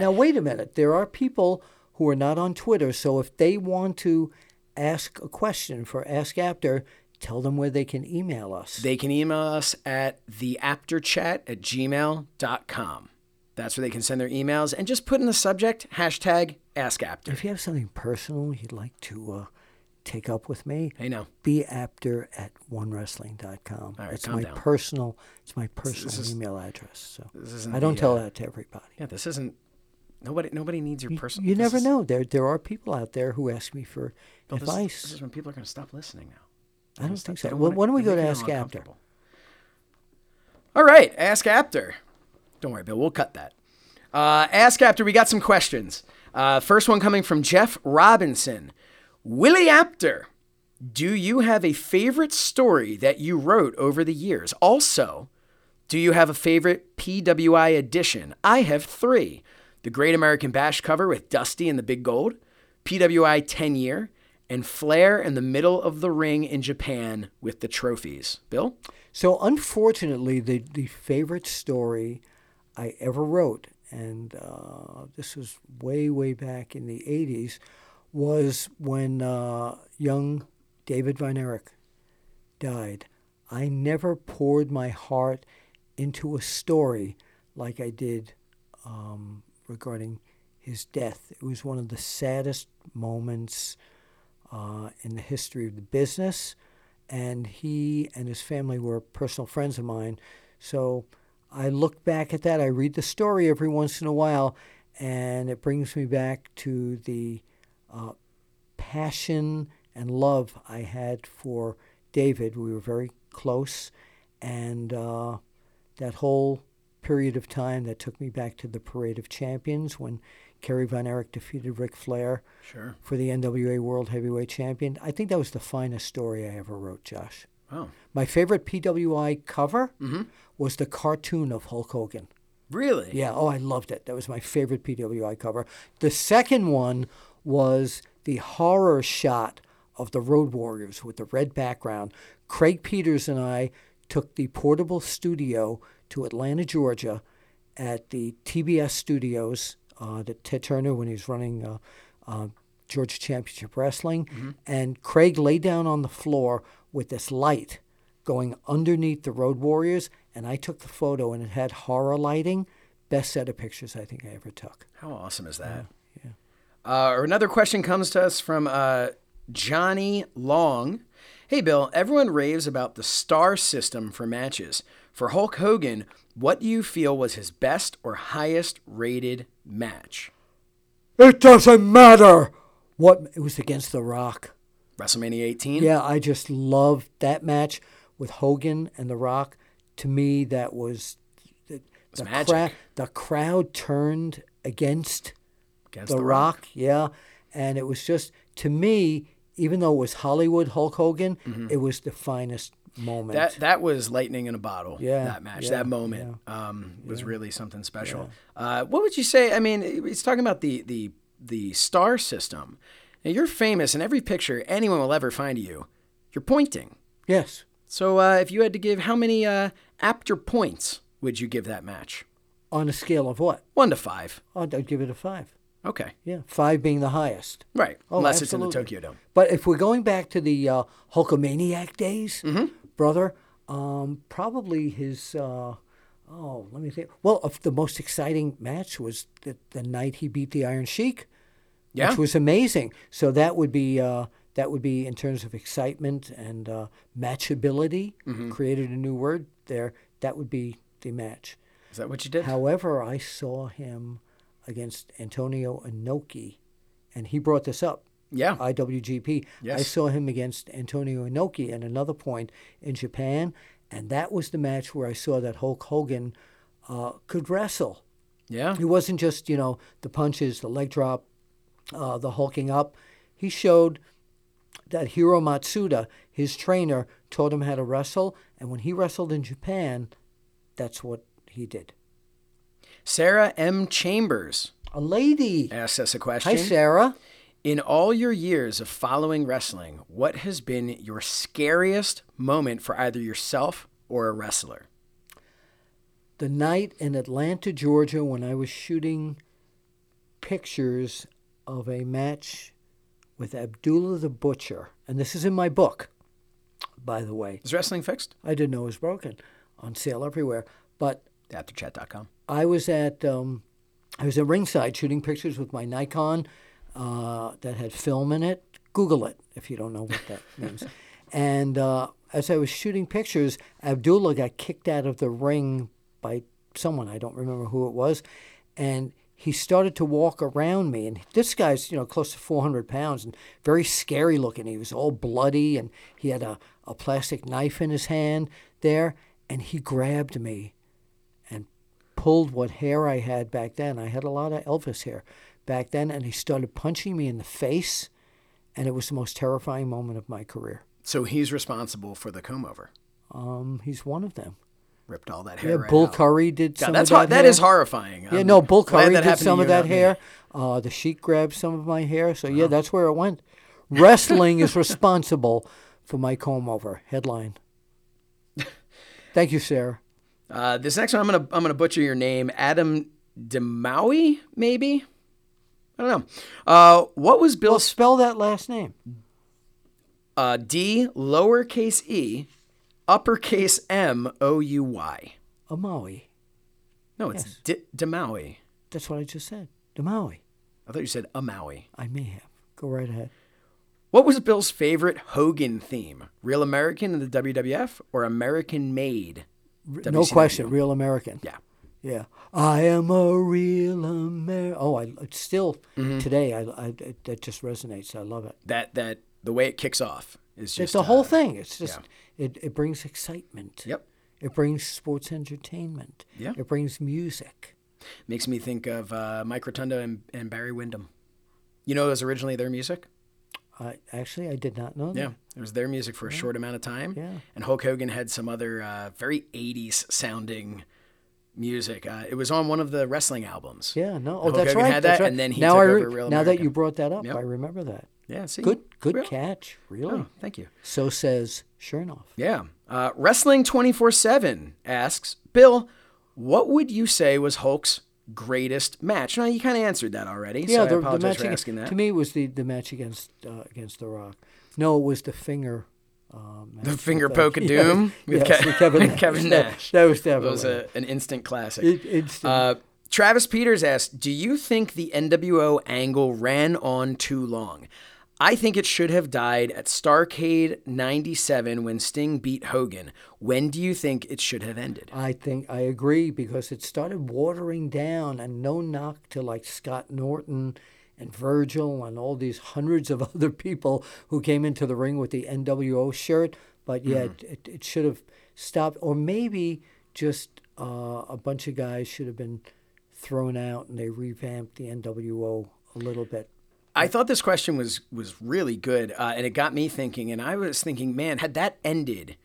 Now, wait a minute. There are people who are not on Twitter, so if they want to ask a question for Ask Apter, tell them where they can email us. They can email us at theapterchat@gmail.com. That's where they can send their emails. And just put in the subject, hashtag AskApter. If you have something personal you'd like to take up with me, hey, no. BWrestling@onewrestling.com. All right, it's my personal, it's my personal email address. So I don't tell that to everybody. Yeah, this isn't. Nobody needs your personal. You never know. There are people out there who ask me for advice. This is when people are going to stop listening now. I don't think so. Well, why don't we go to Ask Apter? All right, Ask Apter. Don't worry, Bill. We'll cut that. Ask Apter. We got some questions. First one coming from Jeff Robinson. Willie Apter, do you have a favorite story that you wrote over the years? Also, do you have a favorite PWI edition? I have 3. The Great American Bash cover with Dusty and the Big Gold, PWI 10-year, and Flair in the middle of the ring in Japan with the trophies. Bill? So unfortunately, the favorite story I ever wrote, and this was way, way back in the 80s, was when young David Von Erich died. I never poured my heart into a story like I did regarding his death. It was one of the saddest moments in the history of the business, and he and his family were personal friends of mine. So I look back at that. I read the story every once in a while, and it brings me back to the passion and love I had for David. We were very close, and that whole period of time that took me back to the Parade of Champions when Cary Von Erich defeated Ric Flair for the NWA World Heavyweight Champion. I think that was the finest story I ever wrote, Josh. Wow. My favorite PWI cover was the cartoon of Hulk Hogan. Really? Yeah. Oh, I loved it. That was my favorite PWI cover. The second one was the horror shot of the Road Warriors with the red background. Craig Peters and I took the portable studio to Atlanta, Georgia at the TBS studios that Ted Turner, when he was running Georgia Championship Wrestling, and Craig lay down on the floor with this light going underneath the Road Warriors, and I took the photo, and it had horror lighting. Best set of pictures I think I ever took. How awesome is that? Or another question comes to us from Johnny Long. Hey, Bill, everyone raves about the star system for matches. For Hulk Hogan, what do you feel was his best or highest rated match? It doesn't matter. It was against The Rock. WrestleMania 18? Yeah, I just loved that match with Hogan and The Rock. To me, that was... It was magic. The crowd turned against The Rock, yeah. And it was just, to me, even though it was Hollywood Hulk Hogan, it was the finest moment. That was lightning in a bottle, that match, that moment was really something special. Yeah. What would you say, I mean, it's talking about the star system. Now, you're famous, and every picture anyone will ever find of you, you're pointing. Yes. So if you had to give, how many Apter points would you give that match? On a scale of what? 1 to 5. I'd give it a 5. Okay. Yeah, 5 being the highest. Right, unless it's in the Tokyo Dome. But if we're going back to the Hulkamaniac days, brother, probably his, let me think. Well, the most exciting match was the night he beat the Iron Sheik, which was amazing. So that would be in terms of excitement and matchability, created a new word there, that would be the match. Is that what you did? However, I saw him against Antonio Inoki, and he brought this up. Yeah. IWGP. Yes. I saw him against Antonio Inoki at another point in Japan, and that was the match where I saw that Hulk Hogan could wrestle. Yeah. He wasn't just, the punches, the leg drop, the hulking up. He showed that Hiro Matsuda, his trainer, taught him how to wrestle, and when he wrestled in Japan, that's what he did. Sarah M. Chambers, a lady, asks us a question. Hi, Sarah. In all your years of following wrestling, what has been your scariest moment for either yourself or a wrestler? The night in Atlanta, Georgia, when I was shooting pictures of a match with Abdullah the Butcher. And this is in my book, by the way. Is wrestling fixed? I didn't know it was broken. On sale everywhere. But... Apterchat.com. I was at ringside shooting pictures with my Nikon that had film in it. Google it if you don't know what that means. And as I was shooting pictures, Abdullah got kicked out of the ring by someone. I don't remember who it was. And he started to walk around me. And this guy's, close to 400 pounds and very scary looking. He was all bloody, and he had a plastic knife in his hand there. And he grabbed me and pulled what hair I had back then. I had a lot of Elvis hair back then. And he started punching me in the face. And it was the most terrifying moment of my career. So he's responsible for the comb-over. He's one of them. Ripped all that hair out. Yeah, Bull Curry did some of that hair. That is horrifying. Yeah, no, Bull Curry did some of that hair. The Sheik grabbed some of my hair. So, yeah, that's where it went. Wrestling is responsible for my comb-over. Headline. Thank you, Sarah. This next one, I'm gonna butcher your name. Adam DeMaui, maybe? I don't know. What was Bill... Well, spell that last name. D lowercase e uppercase M O U Y. Amaui. No, it's DeMaui. That's what I just said. DeMaui. I thought you said Amaui. I may have. Go right ahead. What was Bill's favorite Hogan theme? Real American in the WWF or American Made? No question. Real American. Yeah. Yeah. I am a real American. Oh, today, that just resonates. I love it. That. The way it kicks off is just... It's the whole thing. It's just... Yeah. It brings excitement. Yep. It brings sports entertainment. Yeah. It brings music. Makes me think of Mike Rotundo and Barry Windham. You know it was originally their music? Actually, I did not know that. Yeah. It was their music for a short amount of time. Yeah. And Hulk Hogan had some other very 80s sounding music. It was on one of the wrestling albums. Yeah, no. Oh, that's Hogan right. had that, right. And then he now took over Real American. Now that you brought that up, yep. I remember that. Yeah, see? Good really? Catch, really. Oh, thank you. So says Shernoff. Yeah. Wrestling 24/7 asks, Bill, what would you say was Hulk's greatest match? Now, you kind of answered that already, so I apologize for asking that. To me, it was the match against The Rock. No, it was the finger match. The finger poke of doom with Kevin Nash. That was definitely. It was an instant classic. Instant. Travis Peters asked, do you think the NWO angle ran on too long? I think it should have died at Starcade 97 when Sting beat Hogan. When do you think it should have ended? I think I agree because it started watering down and no knock to like Scott Norton and Virgil and all these hundreds of other people who came into the ring with the NWO shirt. But yeah, it should have stopped. Or maybe just a bunch of guys should have been thrown out and they revamped the NWO a little bit. I thought this question was really good, and it got me thinking, and I was thinking, man, had that ended,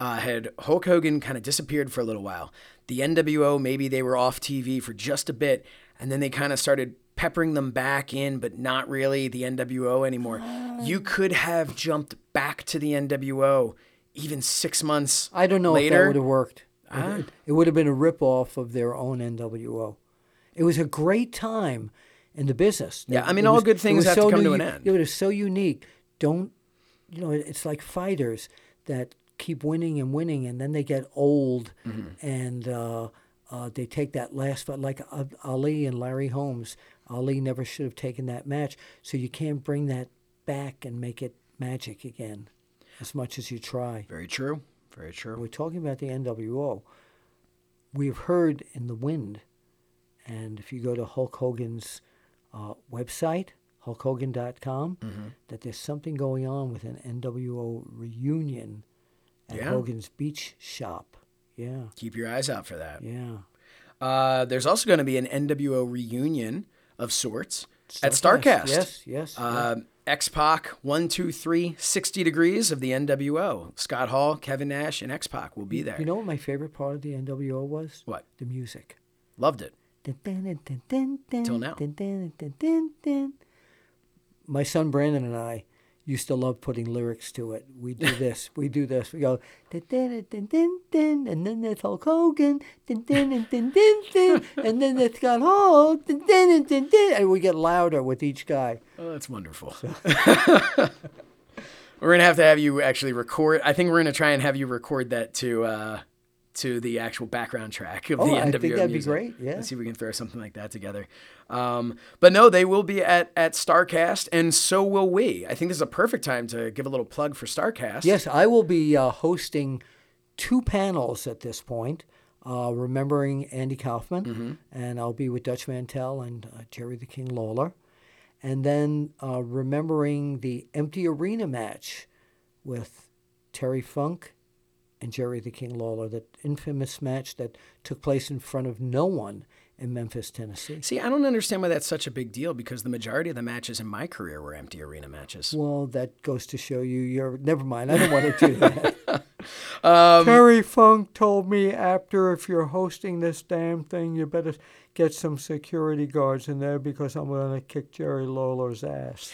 had Hulk Hogan kind of disappeared for a little while, the NWO, maybe they were off TV for just a bit, and then they kind of started peppering them back in, but not really the NWO anymore. You could have jumped back to the NWO even 6 months later. I don't know if that would have worked. It would have been a ripoff of their own NWO. It was a great time in the business. Yeah, I mean, all good things have to come to an end. It was so unique. Don't, it's like fighters that keep winning and winning, and then they get old, and they take that last fight. Like Ali and Larry Holmes, Ali never should have taken that match, so you can't bring that back and make it magic again as much as you try. Very true, very true. We're talking about the NWO. We've heard in the wind. And if you go to Hulk Hogan's website, hulkhogan.com, that there's something going on with an NWO reunion at Hogan's Beach Shop. Yeah. Keep your eyes out for that. Yeah. There's also going to be an NWO reunion of sorts at Starcast. Yes. X-Pac, 1, 2, 3, 60 degrees of the NWO. Scott Hall, Kevin Nash, and X-Pac will be there. You know what my favorite part of the NWO was? What? The music. Loved it. Till now. My son Brandon and I used to love putting lyrics to it. We do this, we do this. We go, and then that's Hulk Hogan, and then that's Scott Hall, and we get louder with each guy. Oh, that's wonderful. We're going to have you actually record. I think we're going to try and have you record that to to the actual background track of the NWO music. I think that'd be great, yeah. Let's see if we can throw something like that together. But no, they will be at Starcast, and so will we. I think this is a perfect time to give a little plug for Starcast. Yes, I will be hosting two panels at this point, remembering Andy Kaufman, mm-hmm. and I'll be with Dutch Mantel and Jerry the King Lawler, and then remembering the Empty Arena match with Terry Funk and Jerry the King Lawler, that infamous match that took place in front of no one in Memphis, Tennessee. See, I don't understand why that's such a big deal, because the majority of the matches in my career were empty arena matches. Well, that goes to show you you're... Never mind, I don't want to do that. Terry Funk told me after, if you're hosting this damn thing, you better get some security guards in there because I'm going to kick Jerry Lawler's ass.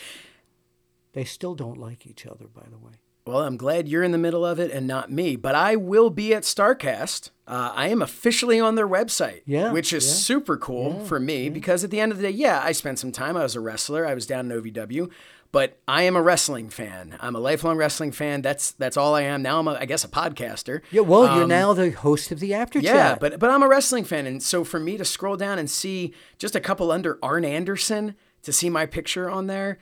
They still don't like each other, by the way. Well, I'm glad you're in the middle of it and not me, but I will be at Starcast. I am officially on their website, which is super cool for me because at the end of the day, I spent some time. I was a wrestler. I was down in OVW, but I am a wrestling fan. I'm a lifelong wrestling fan. That's all I am. Now I'm, I guess, a podcaster. Yeah, well, you're now the host of the Apter Chat. Yeah, but I'm a wrestling fan, and so for me to scroll down and see just a couple under Arn Anderson, to see my picture on there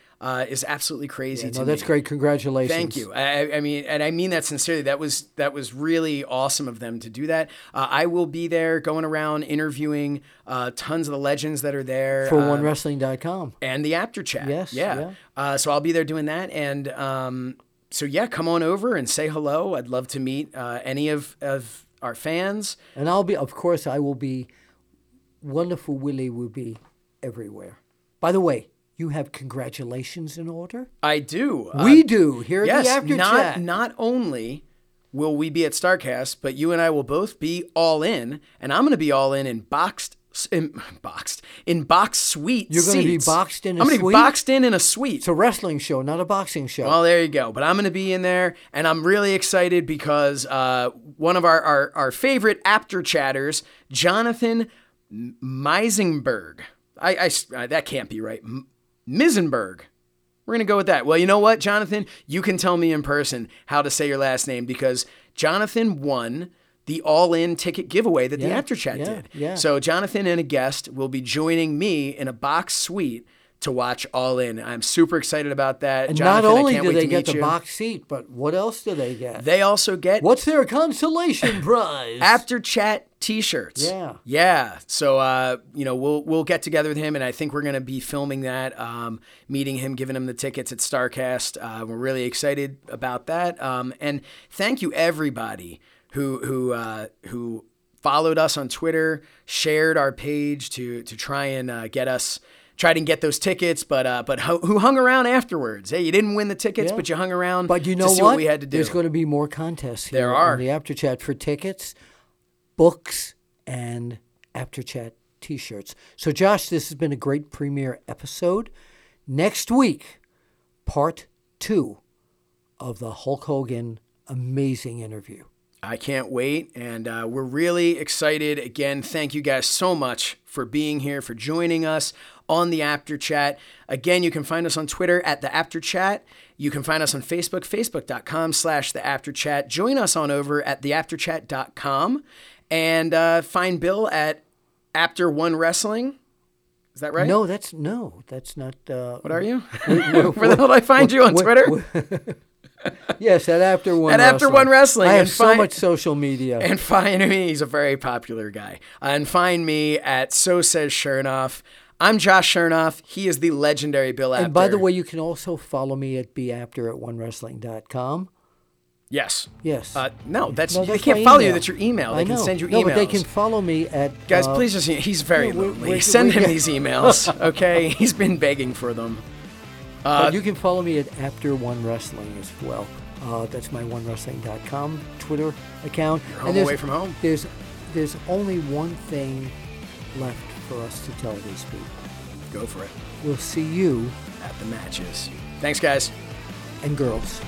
is absolutely crazy to me. No, that's great. Congratulations. Thank you. I mean, and I mean that sincerely. That was really awesome of them to do that. I will be there going around interviewing tons of the legends that are there. For OneWrestling.com. And the Apter Chat. Yes. Yeah. So I'll be there doing that. And so, come on over and say hello. I'd love to meet any of our fans. And Wonderful Willie will be everywhere. By the way, you have congratulations in order? I do. We do here at the After Chat. Not only will we be at Starcast, but you and I will both be all in, and I'm going to be all in box suite seats. You're going to be boxed in a suite? I'm going to be boxed in a suite. It's a wrestling show, not a boxing show. Well, there you go. But I'm going to be in there, and I'm really excited because one of our favorite After Chatters, Jonathan Meisenberg. I that can't be right. Misenberg. We're going to go with that. Well, you know what, Jonathan? You can tell me in person how to say your last name, because Jonathan won the all-in ticket giveaway that the Apter Chat did. Yeah. So Jonathan and a guest will be joining me in a box suite to watch All In. I'm super excited about that. And Jonathan, not only do they get the box seat, but what else do they get? They also get... What's their consolation prize? After Chat t-shirts. Yeah. So, we'll get together with him, and I think we're going to be filming that, meeting him, giving him the tickets at Starcast. We're really excited about that. And thank you, everybody who followed us on Twitter, shared our page to try and get us... Tried and get those tickets, but who hung around afterwards? Hey, you didn't win the tickets, but you hung around. But you know to see what we had to do. There's going to be more contests here. There are on the Apter Chat for tickets, books, and Apter Chat T-shirts. So, Josh, this has been a great premiere episode. Next week, part 2 of the Hulk Hogan amazing interview. I can't wait, and we're really excited. Again, thank you guys so much for being here, for joining us on the Apter Chat. Again, you can find us on Twitter at the Apter Chat. You can find us on Facebook, facebook.com/theApterChat. Join us on over at theApterChat.com, and find Bill at Apter One Wrestling. Is that right? No, that's not. What are you? Where the hell did I find you on Twitter? Yes, at After One Wrestling. At After One Wrestling. I have so much social media. And find me. He's a very popular guy. And find me at So Says Shernoff. I'm Josh Shernoff. He is the legendary Bill Apter. And by the way, you can also follow me at BApter@onewrestling.com. Yes. They can't follow you. That's your email. They can send you emails. No, but they can follow me at... Guys, please just... He's very lonely. Send him these emails, okay? He's been begging for them. You can follow me at Apter One Wrestling as well. That's my onewrestling.com Twitter account. You're home away from home. There's only one thing left for us to tell these people. Go for it. We'll see you at the matches. Thanks, guys. And girls.